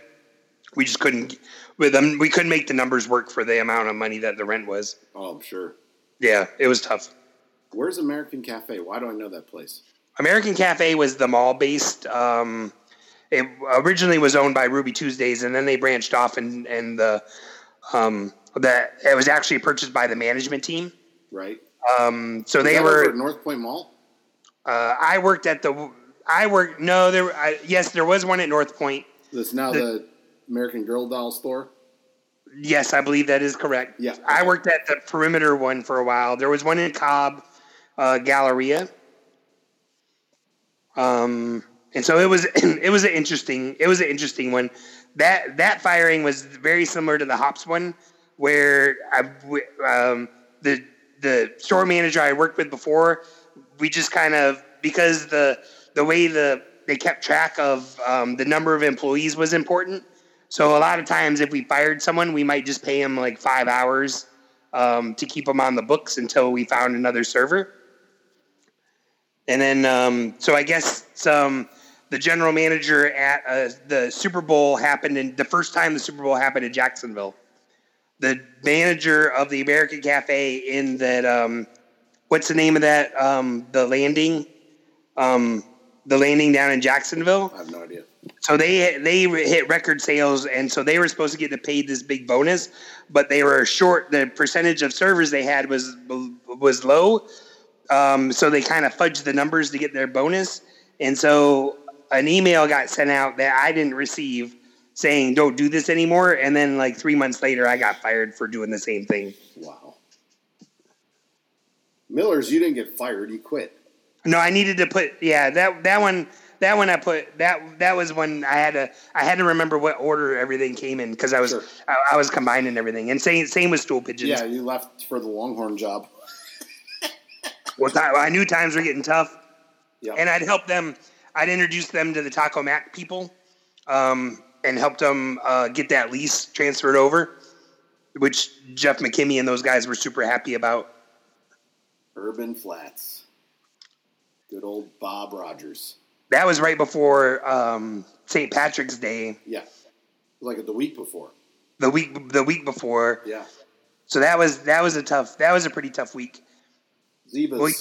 we just couldn't with them. We couldn't make the numbers work for the amount of money that the rent was. Oh, I'm sure. Yeah, it was tough. Where's American Cafe? Why do I know that place? American Cafe was the mall based. Um, it originally was owned by Ruby Tuesdays, and then they branched off, and and the um, that it was actually purchased by the management team. Right. Um, so was they were at North Point Mall. Uh, I worked at the, I worked, no, there, I, yes, there was one at North Point. That's now the, the American Girl Doll store. Yes, I believe that is correct. Yeah. I worked at the perimeter one for a while. There was one in Cobb, uh, Galleria. Um, and so it was, it was an interesting, it was an interesting one. That, that firing was very similar to the Hops one where I, um, the, the store manager I worked with before, we just kind of, because the the way the they kept track of um, the number of employees was important. So a lot of times if we fired someone, we might just pay them like five hours um, to keep them on the books until we found another server. And then, um, so I guess some the general manager at uh, the Super Bowl happened in the first time the Super Bowl happened in Jacksonville. the manager of the American Cafe in that, um, what's the name of that, um, the landing, um, the landing down in Jacksonville? I have no idea. So they they hit record sales, and so they were supposed to get paid this big bonus, but they were short. The percentage of servers they had was was low, um, so they kind of fudged the numbers to get their bonus. And so an email got sent out that I didn't receive saying, don't do this anymore. And then like three months later, I got fired for doing the same thing. Wow. Miller's, you didn't get fired. You quit. No, I needed to put, yeah, that, that one, that one I put, that, that was when I had to, I had to remember what order everything came in. Cause I was, sure. I, I was combining everything, and same, same with stool pigeons. Yeah. You left for the Longhorn job. Well, I knew times were getting tough. Yeah. And I'd help them. I'd introduce them to the Taco Mac people, um, and helped them uh, get that lease transferred over, which Jeff McKimmy and those guys were super happy about. Urban Flats. Good old Bob Rogers. That was right before um, Saint Patrick's Day. Yeah. Like the week before. The week the week before. Yeah. So that was that was a tough that was a pretty tough week. Zebas. We,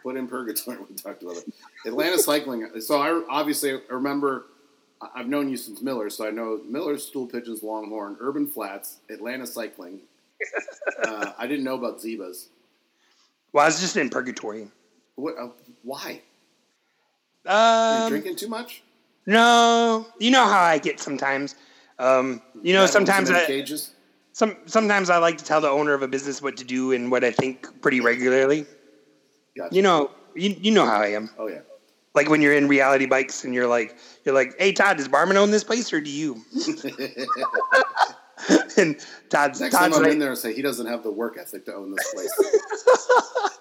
Put in purgatory. We talked about it. Atlanta cycling. So I obviously remember. I've known you since Miller, so I know Miller, stool pigeons, Longhorn, Urban Flats, Atlanta cycling. uh, I didn't know about Zebas. Well, I was just in purgatory. What? Uh, why? Um, You're drinking too much? No, you know how I get sometimes. Um, you know, sometimes I cages? some sometimes I like to tell the owner of a business what to do and what I think pretty regularly. Gotcha. You know, you you know how I am. Oh yeah. Like when you're in Reality Bikes and you're like, you're like, hey Todd, does Barman own this place or do you? And Todd's next Todd's time I'm like, in there and say he doesn't have the work ethic to own this place.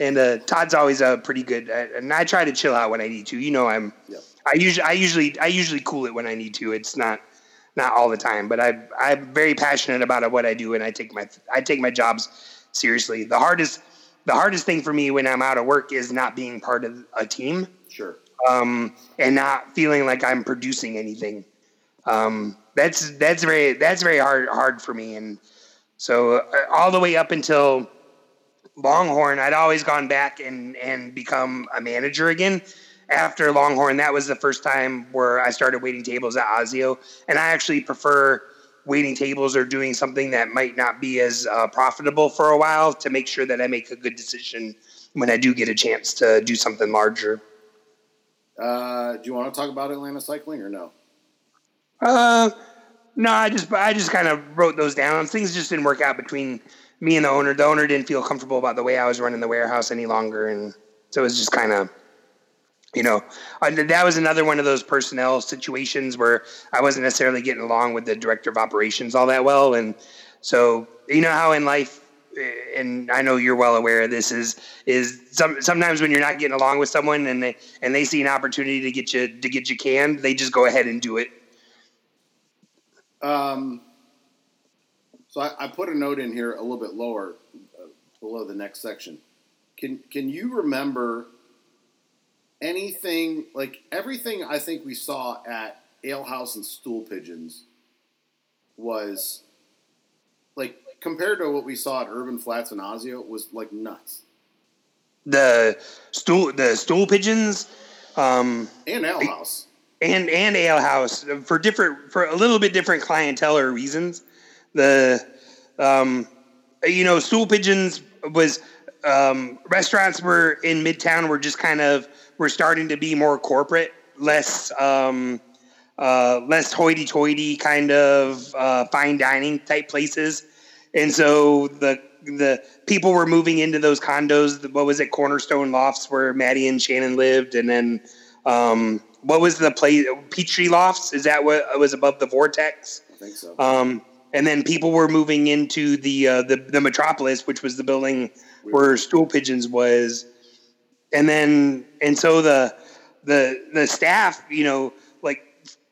And uh, Todd's always a uh, pretty good, uh, and I try to chill out when I need to. You know, I'm. Yep. I usually I usually I usually cool it when I need to. It's not not all the time, but I I'm very passionate about what I do, and I take my I take my jobs seriously. The hardest. The hardest thing for me when I'm out of work is not being part of a team. Sure. Um, and not feeling like I'm producing anything. Um, that's, that's very, that's very hard, hard for me. And so uh, all the way up until Longhorn, I'd always gone back and, and become a manager again. After Longhorn, that was the first time where I started waiting tables at Ozio. And I actually prefer waiting tables or doing something that might not be as uh, profitable for a while to make sure that I make a good decision when I do get a chance to do something larger. Uh, do you want to talk about Atlanta cycling or no? Uh, no, I just, I just kind of wrote those down. Things just didn't work out between me and the owner. The owner didn't feel comfortable about the way I was running the warehouse any longer. And so it was just kind of, you know, that was another one of those personnel situations where I wasn't necessarily getting along with the director of operations all that well. And so, you know how in life, and I know you're well aware of this, is is some, sometimes when you're not getting along with someone and they and they see an opportunity to get you to get you canned, they just go ahead and do it. Um. So I, I put a note in here a little bit lower, uh, below the next section. Can can you remember? Anything, like everything I think we saw at Alehouse and Stool Pigeons was, like, compared to what we saw at Urban Flats and Ozio, was, like, nuts. The Stool the Stool Pigeons. Um, and Alehouse. And, and Alehouse. For different, for a little bit different clientele or reasons. The, um, you know, Stool Pigeons was, um, restaurants were in Midtown were just kind of, we're starting to be more corporate, less um, uh, less hoity-toity kind of uh, fine dining type places, and so the the people were moving into those condos. What was it, Cornerstone Lofts, where Maddie and Shannon lived, and then um, what was the place, Petrie Lofts? Is that what was above the Vortex? I think so. Um, and then people were moving into the uh, the, the Metropolis, which was the building Weird. where Stool Pigeons was. And then, and so the, the, the staff, you know, like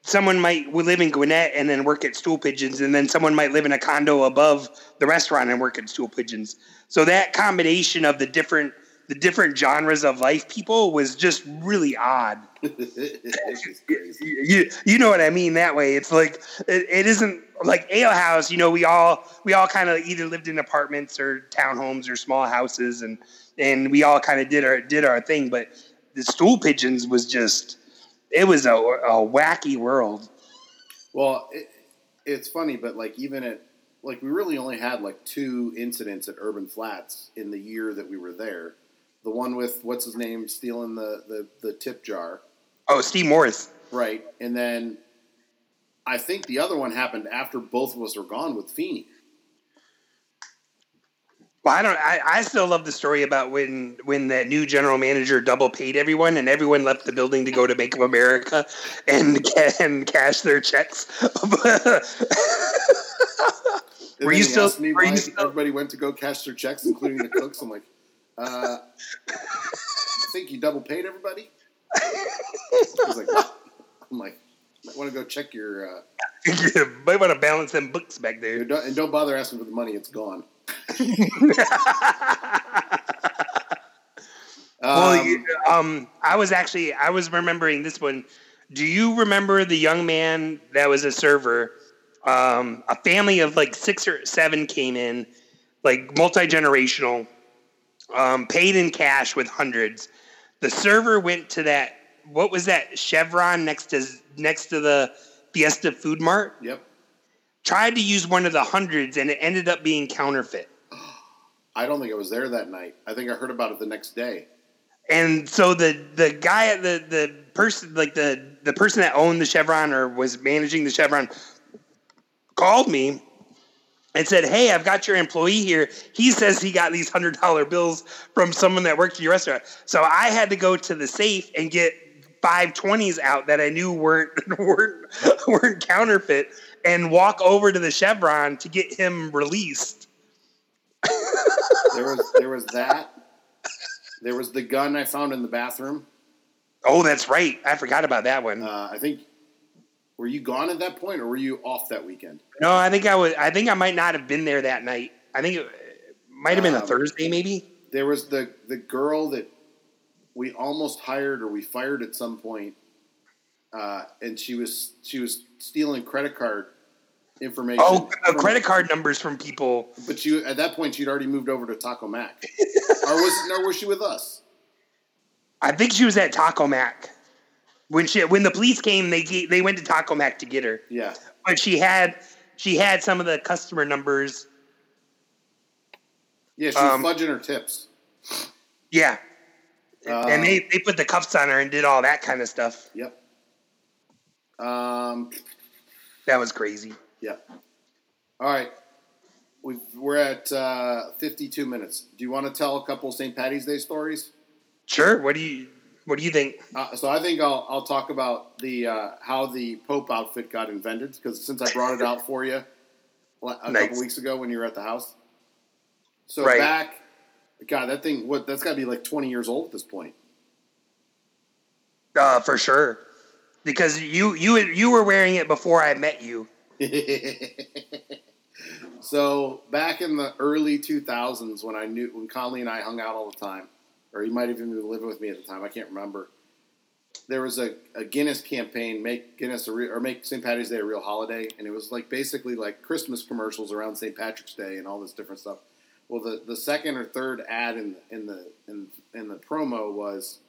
someone might live in Gwinnett and then work at Stool Pigeons. And then someone might live in a condo above the restaurant and work at Stool Pigeons. So that combination of the different the different genres of life people was just really odd. you, you know what I mean that way. It's like, it, it isn't like Ale House, you know, we all, we all kind of either lived in apartments or townhomes or small houses. And, and we all kind of did our, did our thing, but the Stool Pigeons was just, it was a, a wacky world. Well, it, it's funny, but like, even at, like, we really only had like two incidents at Urban Flats in the year that we were there. The one with, what's his name, stealing the, the, the tip jar. Oh, Steve Morris. Right. And then I think the other one happened after both of us were gone with Feeney. Well, I don't, I, I still love the story about when, when that new general manager double paid everyone and everyone left the building to go to Bank of America and, and cash their checks. Were you still, me were you still? Everybody went to go cash their checks, including the cooks. I'm like, uh, I think you double paid everybody. I was like, I'm like, might want to go check your. Uh, you might want to balance them books back there, don't, and don't bother asking for the money; it's gone. um, well, you, um, I was actually I was remembering this one. Do you remember the young man that was a server? Um, a family of like six or seven came in, like multi-generational, um, paid in cash with hundreds. The server went to that, what was that Chevron next to next to the Fiesta Food Mart? Yep. Tried to use one of the hundreds and it ended up being counterfeit. I don't think I was there that night. I think I heard about it the next day. And so the, the guy at the, the person, like the, the person that owned the Chevron or was managing the Chevron called me and said, "Hey, I've got your employee here. He says he got these hundred dollar bills from someone that worked at your restaurant." So I had to go to the safe and get five twenties out that I knew weren't weren't weren't counterfeit, and walk over to the Chevron to get him released. There was there was that. There was the gun I found in the bathroom. Oh, that's right. I forgot about that one. Uh, I think. Were you gone at that point, or were you off that weekend? No, I think I was. I think I might not have been there that night. I think it might have been um, a Thursday, maybe. There was the the girl that we almost hired or we fired at some point, uh, and she was she was stealing credit card information. Oh, uh, credit card numbers from people. But she at that point she'd already moved over to Taco Mac, or was no? Was she with us? I think she was at Taco Mac. When she, when the police came, they they went to Taco Mac to get her. Yeah, but she had she had some of the customer numbers. Yeah, she um, was fudging her tips. Yeah, uh, and they, they put the cuffs on her and did all that kind of stuff. Yep. Um, that was crazy. Yeah. All right, we've, we're at uh, fifty-two minutes. Do you want to tell a couple Saint Patty's Day stories? Sure. What do you? What do you think? Uh, so I think I'll I'll talk about the uh, how the Pope outfit got invented, because since I brought it out for you a nice. couple weeks ago when you were at the house. So right. back, God, that thing, what that's got to be like twenty years old at this point. Uh, for sure, because you you you were wearing it before I met you. So back in the early two thousands, when I knew when Conley and I hung out all the time. Or he might have even been living with me at the time. I can't remember. There was a, a Guinness campaign, make Guinness a real, or make Saint Patty's Day a real holiday, and it was like basically like Christmas commercials around Saint Patrick's Day and all this different stuff. Well, the, the second or third ad in the, in the in in the promo was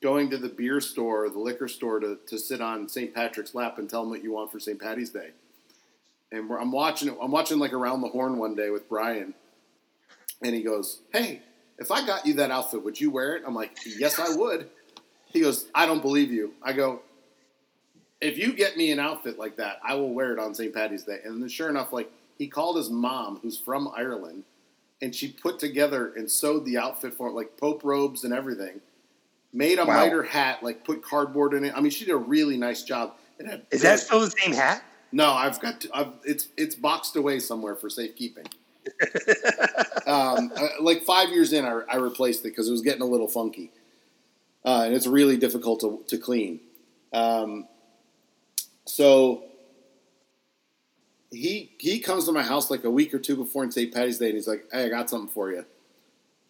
going to the beer store, the liquor store, to to sit on Saint Patrick's lap and tell him what you want for Saint Patty's Day. And we're, I'm watching it. I'm watching like Around the Horn one day with Brian, and he goes, "Hey, if I got you that outfit, would you wear it?" I'm like, "Yes, I would." He goes, "I don't believe you." I go, "If you get me an outfit like that, I will wear it on Saint Patty's Day." And then sure enough, like he called his mom, who's from Ireland, and she put together and sewed the outfit for him, like Pope robes and everything. Made a wow. miter hat, like put cardboard in it. I mean, she did a really nice job. It had, Is that still the same hat? No, I've got to, I've, it's it's boxed away somewhere for safekeeping. um, like five years in, I, I replaced it because it was getting a little funky, uh, and it's really difficult to, to clean. Um, so he he comes to my house like a week or two before Saint Patty's Day, and he's like, "Hey, I got something for you."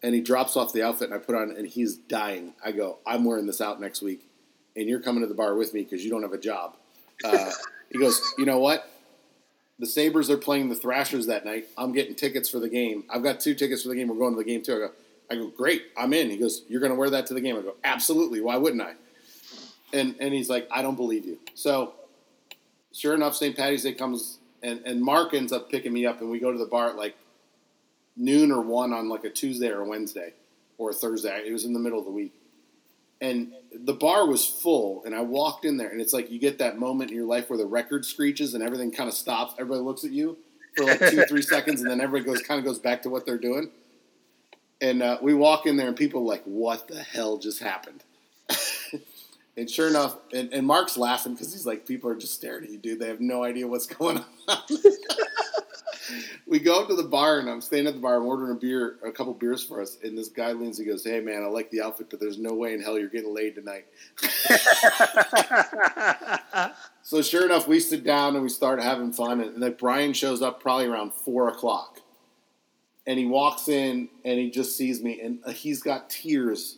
and he drops off the outfit, and I put on, and he's dying. I go, I'm wearing this out next week, and you're coming to the bar with me because you don't have a job. Uh, he goes, you know what? The Sabres are playing the Thrashers that night. I'm getting tickets for the game. I've got two tickets for the game. We're going to the game, too. I go, I go, great, I'm in. He goes, you're going to wear that to the game? I go, absolutely. Why wouldn't I? And and he's like, I don't believe you. So, sure enough, Saint Patty's Day comes, and, and Mark ends up picking me up, and we go to the bar at, like, noon or one on, like, a Tuesday or a Wednesday or a Thursday. It was in the middle of the week. And the bar was full, and I walked in there, and it's like you get that moment in your life where the record screeches and everything kind of stops. Everybody looks at you for, like, two, three seconds, and then everybody goes kind of goes back to what they're doing. And uh, we walk in there, and people are like, what the hell just happened? And sure enough, and, and Mark's laughing because he's like, people are just staring at you, dude. They have no idea what's going on. We go up to the bar, and I'm standing at the bar. I'm ordering a beer, a couple beers for us. And this guy leans and goes, hey, man, I like the outfit, but there's no way in hell you're getting laid tonight. So sure enough, we sit down, and we start having fun. And then Brian shows up probably around four o'clock. And he walks in, and he just sees me. And he's got tears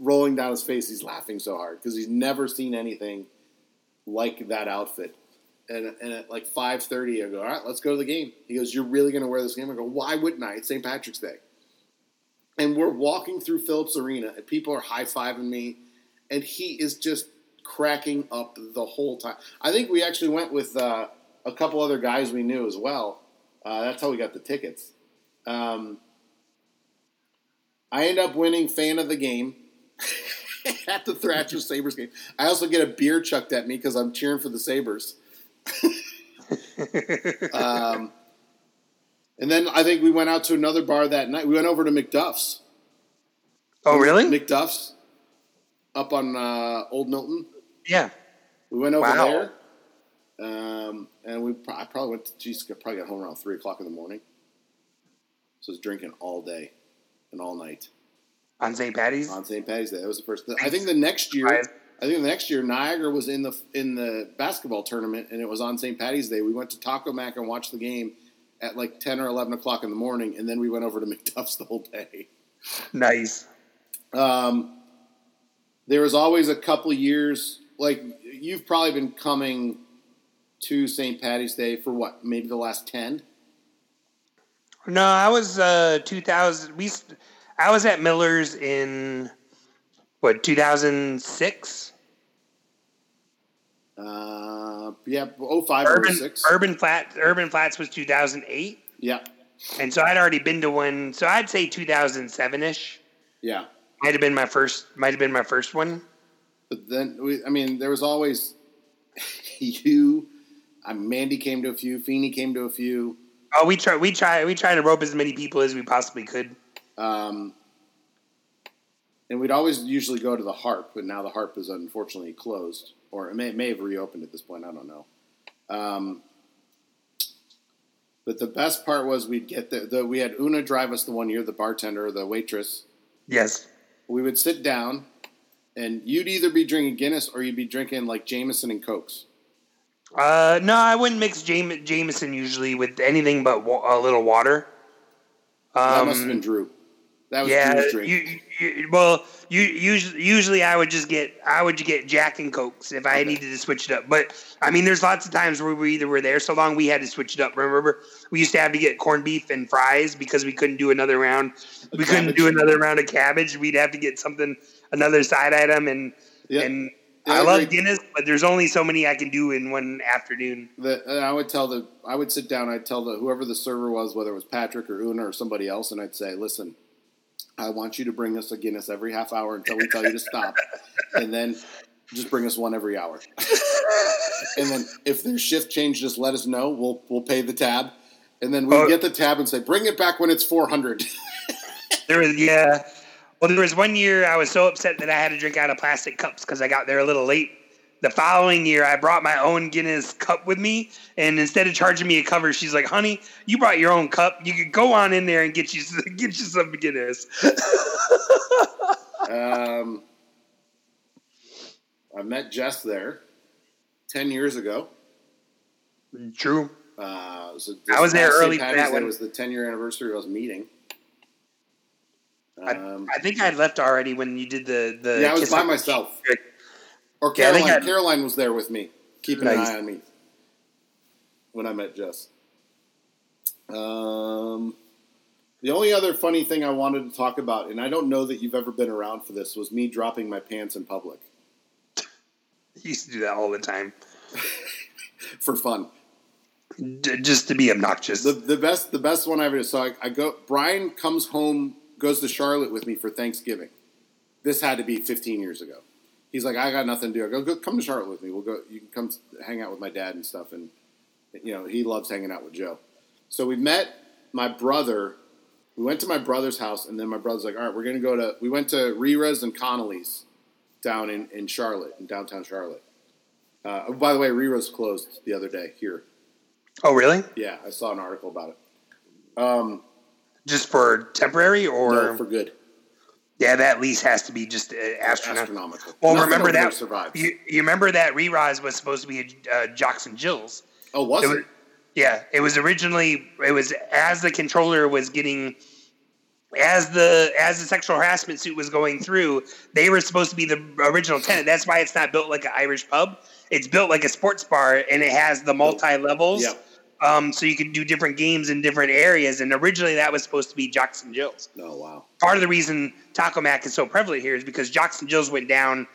rolling down his face. He's laughing so hard because he's never seen anything like that outfit. And, and at like five thirty, I go, all right, let's go to the game. He goes, you're really going to wear this game? I go, why wouldn't I? It's Saint Patrick's Day. And we're walking through Phillips Arena, and people are high-fiving me, and he is just cracking up the whole time. I think we actually went with uh, a couple other guys we knew as well. Uh, that's how we got the tickets. Um, I end up winning fan of the game. At the Thrashers Sabres game. I also get a beer chucked at me because I'm cheering for the Sabres. um, and then I think we went out to another bar that night. We went over to McDuff's. Oh, really? McDuff's up on uh, Old Milton. Yeah. We went over wow. there. Um, and we pro- I probably went to, geez, probably got home around three o'clock in the morning. So I was drinking all day and all night. On Saint Patty's? On Saint Patty's Day. That was the first. I think the next year, I think the next year, Niagara was in the in the basketball tournament, and it was on Saint Patty's Day. We went to Taco Mac and watched the game at like ten or eleven o'clock in the morning, and then we went over to McDuff's the whole day. Nice. Um, there was always a couple years, like you've probably been coming to Saint Patty's Day for what, maybe the last ten? No, I was uh, two thousand. We. St- I was at Miller's in, what, two thousand six? Uh, yeah, oh five, Urban, oh six. Urban, Flat, Urban Flats was two thousand eight. Yeah. And so I'd already been to one, so I'd say two thousand seven-ish. Yeah. Might have been my first, might have been my first one. But then, we, I mean, there was always you, I mean, Mandy came to a few, Feeney came to a few. Oh, we try, we try, we try to rope as many people as we possibly could. Um, and we'd always usually go to the Harp, but now the Harp is unfortunately closed, or it may, it may have reopened at this point. I don't know. Um, but the best part was we'd get the, the we had Una drive us the one year, the bartender, the waitress. Yes. We would sit down, and you'd either be drinking Guinness or you'd be drinking like Jameson and Cokes. Uh, no, I wouldn't mix Jame- Jameson usually with anything but wa- a little water. Um, that must have been Drew. That was yeah, Drew's drink. You, you, well, you, usually, usually I would just get I would get Jack and Cokes if I okay. needed to switch it up. But I mean, there's lots of times where we either were there so long we had to switch it up. Remember, we used to have to get corned beef and fries because we couldn't do another round. A we cabbage. couldn't do another round of cabbage. We'd have to get something another side item. And yep. and yeah, I love like, Guinness, but there's only so many I can do in one afternoon. The, I would tell the I would sit down. I'd tell the whoever the server was, whether it was Patrick or Una or somebody else, and I'd say, "Listen, I want you to bring us a Guinness every half hour until we tell you to stop, and then just bring us one every hour. And then if their shift change, just let us know. We'll we'll pay the tab, and then we oh. get the tab and say, bring it back when it's four hundred. There is yeah. Well, there was one year I was so upset that I had to drink out of plastic cups because I got there a little late. The following year, I brought my own Guinness cup with me, and instead of charging me a cover, she's like, honey, you brought your own cup. You could go on in there and get you get you some Guinness. um, I met Jess there ten years ago. True. Uh, so I was there early for that one. It was the ten-year anniversary of us meeting. Um, I, I think I had left already when you did the, the yeah, I was by up. myself. Or Caroline. Yeah, I I, Caroline was there with me, keeping nice. an eye on me when I met Jess. Um, the only other funny thing I wanted to talk about, and I don't know that you've ever been around for this, was me dropping my pants in public. He used to do that all the time. For fun. D- just to be obnoxious. The, the best the best one I ever saw. I, I go. Brian comes home, goes to Charlotte with me for Thanksgiving. This had to be fifteen years ago. He's like, I got nothing to do. I go, go come to Charlotte with me. We'll go. You can come hang out with my dad and stuff. And, you know, he loves hanging out with Joe. So we met my brother. We went to my brother's house, and then my brother's like, all right, we're going to go to – we went to Rira's and Connolly's down in, in Charlotte, in downtown Charlotte. Uh, oh, by the way, Rira's closed the other day here. Oh, really? Yeah, I saw an article about it. Um, just for temporary or – No, for good. Yeah, that lease has to be just uh, astronomical. astronomical. Well, Nothing remember that – you, you remember that Rira's was supposed to be a uh, Jocks and Jill's. Oh, was it? it? Was, Yeah, it was originally, it was as the controller was getting, as the as the sexual harassment suit was going through, they were supposed to be the original tenant. That's why it's not built like an Irish pub. It's built like a sports bar, and it has the multi-levels, yep. um, so you can do different games in different areas. And originally that was supposed to be Jocks and Jill's. Oh, wow. Part of the reason Taco Mac is so prevalent here is because Jocks and Jill's went down.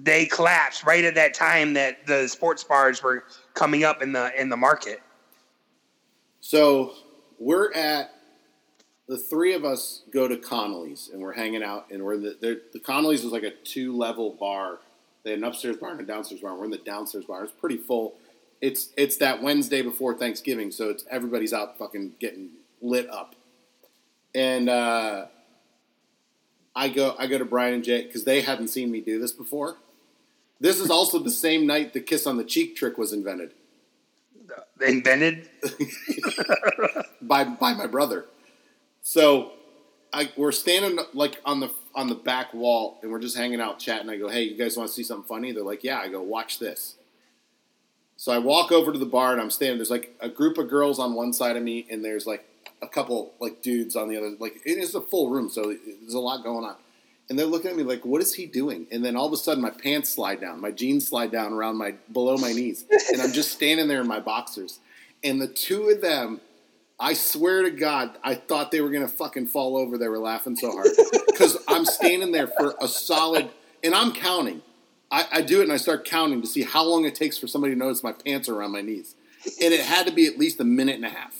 They collapsed right at that time that the sports bars were coming up in the in the market. So we're at the three of us go to Connolly's and we're hanging out and we're in the the Connolly's was like a two level bar. They had an upstairs bar and a downstairs bar. We're in the downstairs bar. It's pretty full. It's it's that Wednesday before Thanksgiving, so it's everybody's out fucking getting lit up. And uh, I go I go to Brian and Jake because they hadn't seen me do this before. This is also the same night the kiss on the cheek trick was invented. Invented by by my brother. So I we're standing like on the on the back wall and we're just hanging out chatting. I go, hey, you guys want to see something funny? They're like, yeah. I go, watch this. So I walk over to the bar and I'm standing. There's like a group of girls on one side of me and there's like a couple like dudes on the other. Like it is a full room, so there's a lot going on. And they're looking at me like, what is he doing? And then all of a sudden, my pants slide down. My jeans slide down around my below my knees. And I'm just standing there in my boxers. And the two of them, I swear to God, I thought they were going to fucking fall over. They were laughing so hard. Because I'm standing there for a solid – and I'm counting. I, I do it and I start counting to see how long it takes for somebody to notice my pants are around my knees. And it had to be at least a minute and a half.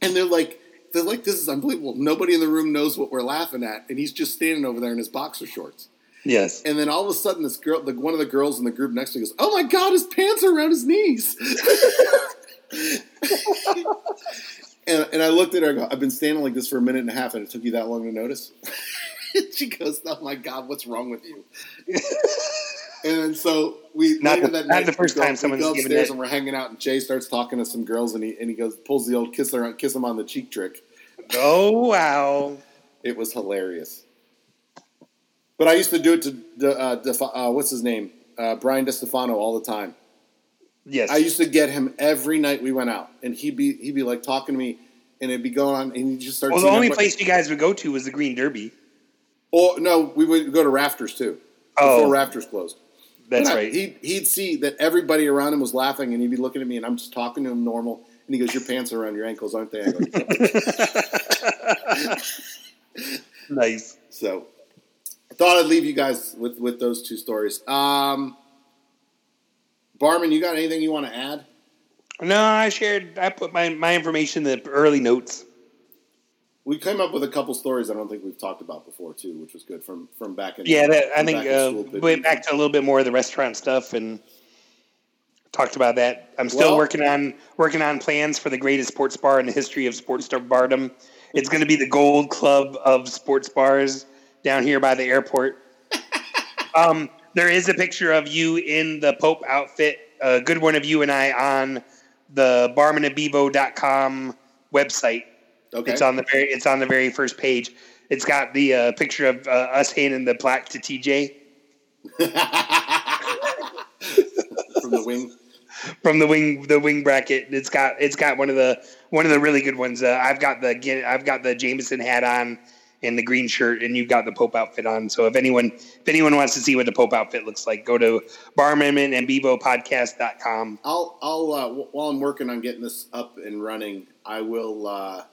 And they're like – they're like, this is unbelievable. Nobody in the room knows what we're laughing at. And he's just standing over there in his boxer shorts. Yes. And then all of a sudden, this girl, the, one of the girls in the group next to me goes, oh, my God, his pants are around his knees. and, and I looked at her. I go, I've been standing like this for a minute and a half, and it took you that long to notice? She goes, oh, my God, what's wrong with you? And so we not later the, that not night, the first time someone's given it. We go upstairs and we're hanging out, and Jay starts talking to some girls, and he and he goes pulls the old kiss her kiss them on the cheek trick. Oh wow! It was hilarious. But I used to do it to uh, Def- uh, what's his name, uh, Brian DeStefano, all the time. Yes, I used to get him every night we went out, and he'd be he'd be like talking to me, and it'd be going on, and he just starts. Well, the only place you guys would go to was the Green Derby. Oh no, we would go to Rafters too. Oh, before Rafters closed. That's I, right. He'd, he'd see that everybody around him was laughing, and he'd be looking at me, and I'm just talking to him normal. And he goes, your pants are around your ankles, aren't they? I go, no. Nice. So I thought I'd leave you guys with, with those two stories. Um, Barman, you got anything you want to add? No, I shared. I put my, my information in the early notes. We came up with a couple stories I don't think we've talked about before, too, which was good from, from back in yeah, that, I think uh, went back to a little bit more of the restaurant stuff and talked about that. I'm still well, working on working on plans for the greatest sports bar in the history of sports bardom. It's going to be the Gold Club of sports bars down here by the airport. um, there is a picture of you in the Pope outfit, a good one of you and I on the barman and bevo dot com website. Okay. It's on the very. It's on the very first page. It's got the uh, picture of uh, us handing the plaque to T J from the wing, from the wing, the wing bracket. It's got. It's got one of the one of the really good ones. Uh, I've got the. I've got the Jameson hat on, in the green shirt, and you've got the Pope outfit on. So if anyone if anyone wants to see what the Pope outfit looks like, go to barman and bebo podcast dot com. I'll I'll uh, w- while I'm working on getting this up and running, I will uh,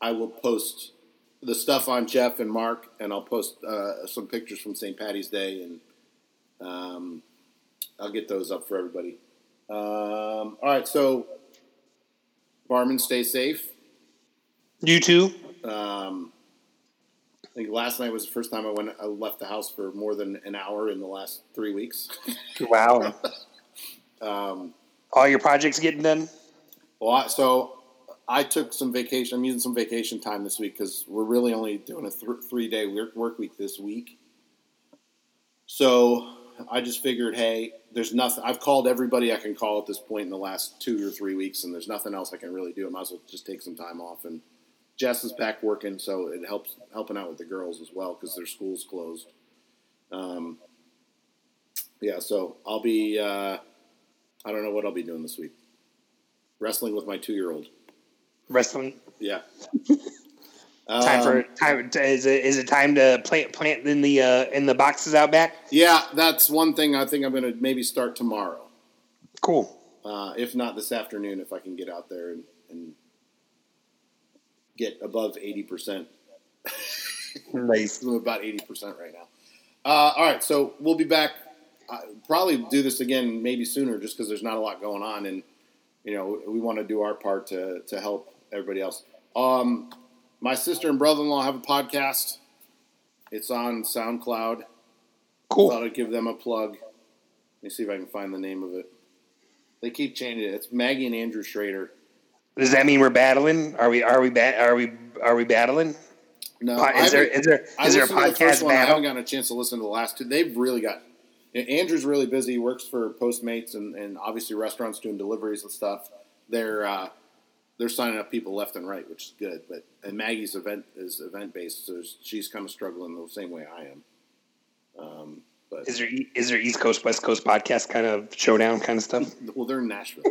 I will post the stuff on Jeff and Mark, and I'll post uh, some pictures from Saint Patty's Day, and um, I'll get those up for everybody. Um, all right, so Barman, stay safe. You too. Um, I think last night was the first time I went. I left the house for more than an hour in the last three weeks. Wow! um, All your projects getting done? Well, I, so I took some vacation. I'm using some vacation time this week because we're really only doing a th- three-day work week this week. So I just figured, hey, there's nothing. I've called everybody I can call at this point in the last two or three weeks, and there's nothing else I can really do. I might as well just take some time off. And Jess is back working, so it helps helping out with the girls as well because their school's closed. Um, yeah, so I'll be, uh, I don't know what I'll be doing this week. Wrestling with my two-year-old. Wrestling? Yeah. um, time for, time, is it, is it time to plant, plant in the, uh, in the boxes out back? Yeah, that's one thing I think I'm going to maybe start tomorrow. Cool. Uh, if not this afternoon, if I can get out there and, and get above eighty percent. Nice. I'm about eighty percent right now. Uh, all right, so we'll be back. Uh, probably do this again maybe sooner just because there's not a lot going on. And, you know, we, we want to do our part to to help everybody else. Um, my sister and brother-in-law have a podcast. It's on SoundCloud. Cool. I thought I'd give them a plug. Let me see if I can find the name of it. They keep changing it. It's Maggie and Andrew Schrader. Does that mean we're battling? Are we? Are we? Ba- are we? Are we battling? No. Is there? Is there? Is there a podcast battle? I haven't gotten a chance to listen to the last two. They've really got. Andrew's really busy. He works for Postmates and, and obviously restaurants doing deliveries and stuff. They're uh, they're signing up people left and right, which is good. But and Maggie's event is event based, so she's kind of struggling the same way I am. Um, but is there is there East Coast West Coast podcast kind of showdown kind of stuff? Well, they're in Nashville.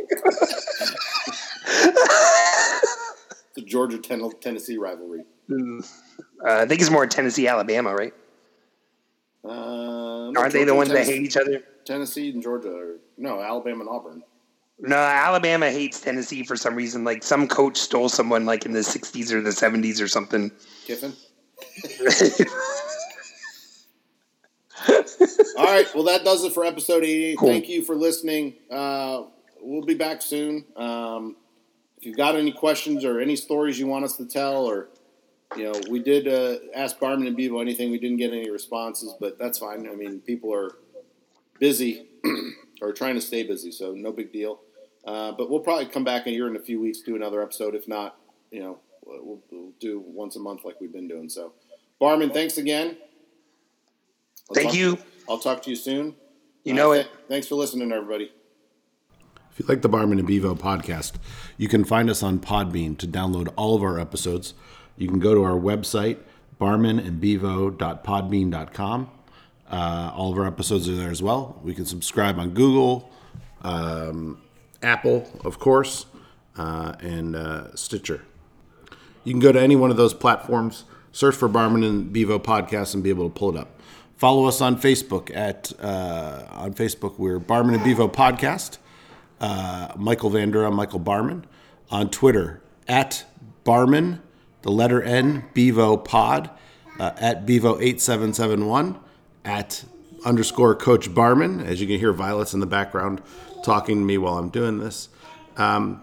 The Georgia Tennessee rivalry. Mm. Uh, I think it's more Tennessee Alabama, right? Uh, no, Aren't they the ones Tennessee, that hate each other? Tennessee and Georgia, or, no, Alabama and Auburn. No, Alabama hates Tennessee for some reason. Like some coach stole someone, like in the sixties or the seventies or something. Kiffin. All right, well that does it for episode eighty-eight. Cool. Thank you for listening. Uh, we'll be back soon. Um, If you've got any questions or any stories you want us to tell, or, you know, we did uh, ask Barman and Bebo anything. We didn't get any responses, but that's fine. I mean, people are busy or trying to stay busy, so no big deal. Uh, but we'll probably come back in here in a few weeks, do another episode. If not, you know, we'll, we'll do once a month like we've been doing. So, Barman, thanks again. I'll Thank you. To, I'll talk to you soon. You know uh, it. Th- thanks for listening, everybody. If you like the Barman and Bevo podcast, you can find us on Podbean to download all of our episodes. You can go to our website, barman and bevo dot podbean dot com. Uh, all of our episodes are there as well. We can subscribe on Google, um, Apple, of course, uh, and uh, Stitcher. You can go to any one of those platforms, search for Barman and Bevo podcast, and be able to pull it up. Follow us on Facebook. At uh, on Facebook, we're Barman and Bevo podcast. Uh, Michael Vandura, Michael Barman. On Twitter, at Barman, the letter N, Bevo Pod, uh, at Bevo eight seven seven one, at underscore Coach Barman. As you can hear, Violet's in the background talking to me while I'm doing this. Um,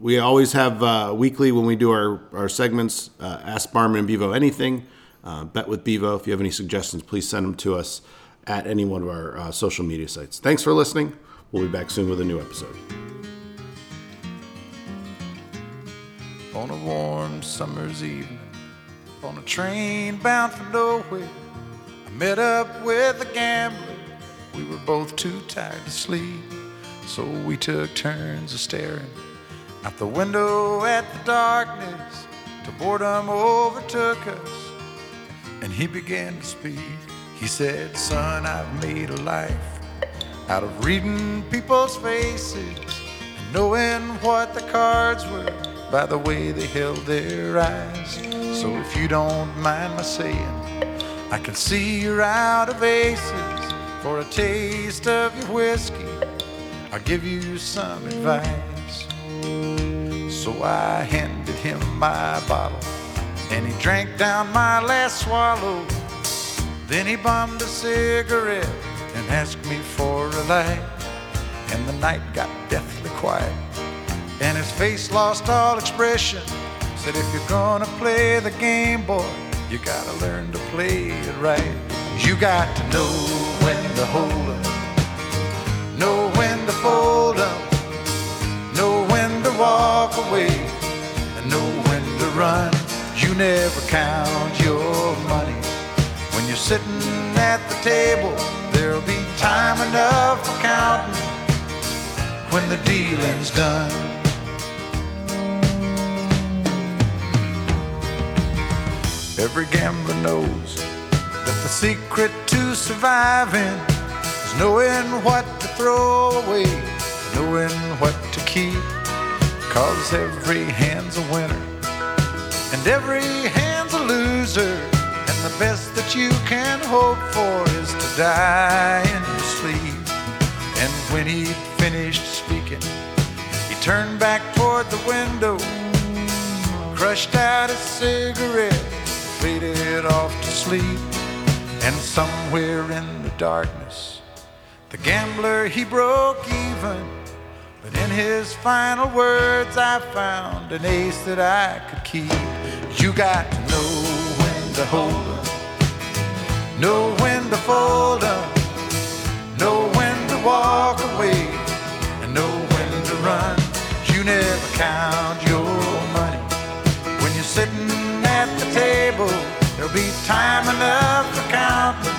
we always have uh, weekly when we do our, our segments, uh, Ask Barman and Bevo Anything, uh, Bet with Bevo. If you have any suggestions, please send them to us at any one of our uh, social media sites. Thanks for listening. We'll be back soon with a new episode. On a warm summer's evening, on a train bound for nowhere, I met up with a gambler. We were both too tired to sleep, so we took turns of staring out the window at the darkness till boredom overtook us. And he began to speak. He said, "Son, I've made a life out of reading people's faces and knowing what the cards were by the way they held their eyes. So if you don't mind my saying, I can see you're out of aces for a taste of your whiskey. I'll give you some advice. So I handed him my bottle, and he drank down my last swallow. Then he bummed a cigarette and asked me for a light. And the night got deathly quiet, and his face lost all expression. Said, if you're gonna play the game, boy, you gotta learn to play it right. You got to know when to hold 'em, know when to fold 'em, know when to walk away, and know when to run. You never count your money when you're sitting at the table. There'll be time enough for counting when the dealing's done. Every gambler knows that the secret to surviving is knowing what to throw away, knowing what to keep. 'Cause every hand's a winner and every hand's a loser, and the best that you can hope for is to die in your sleep. And when he finished speaking, he turned back toward the window, crushed out a cigarette, faded off to sleep. And somewhere in the darkness, the gambler, he broke even. But in his final words, I found an ace that I could keep. You got to know when to hold 'em, know when to fold 'em, know when to walk away, and know when to run. You never count your money when you're sitting at the table. There'll be time enough for counting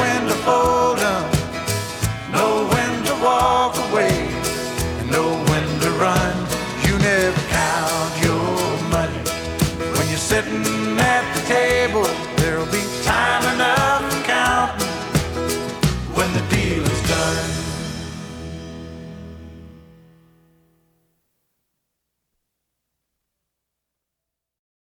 when to fold 'em, know when to walk away, and know when to run. You never count your money when you're sitting at the table.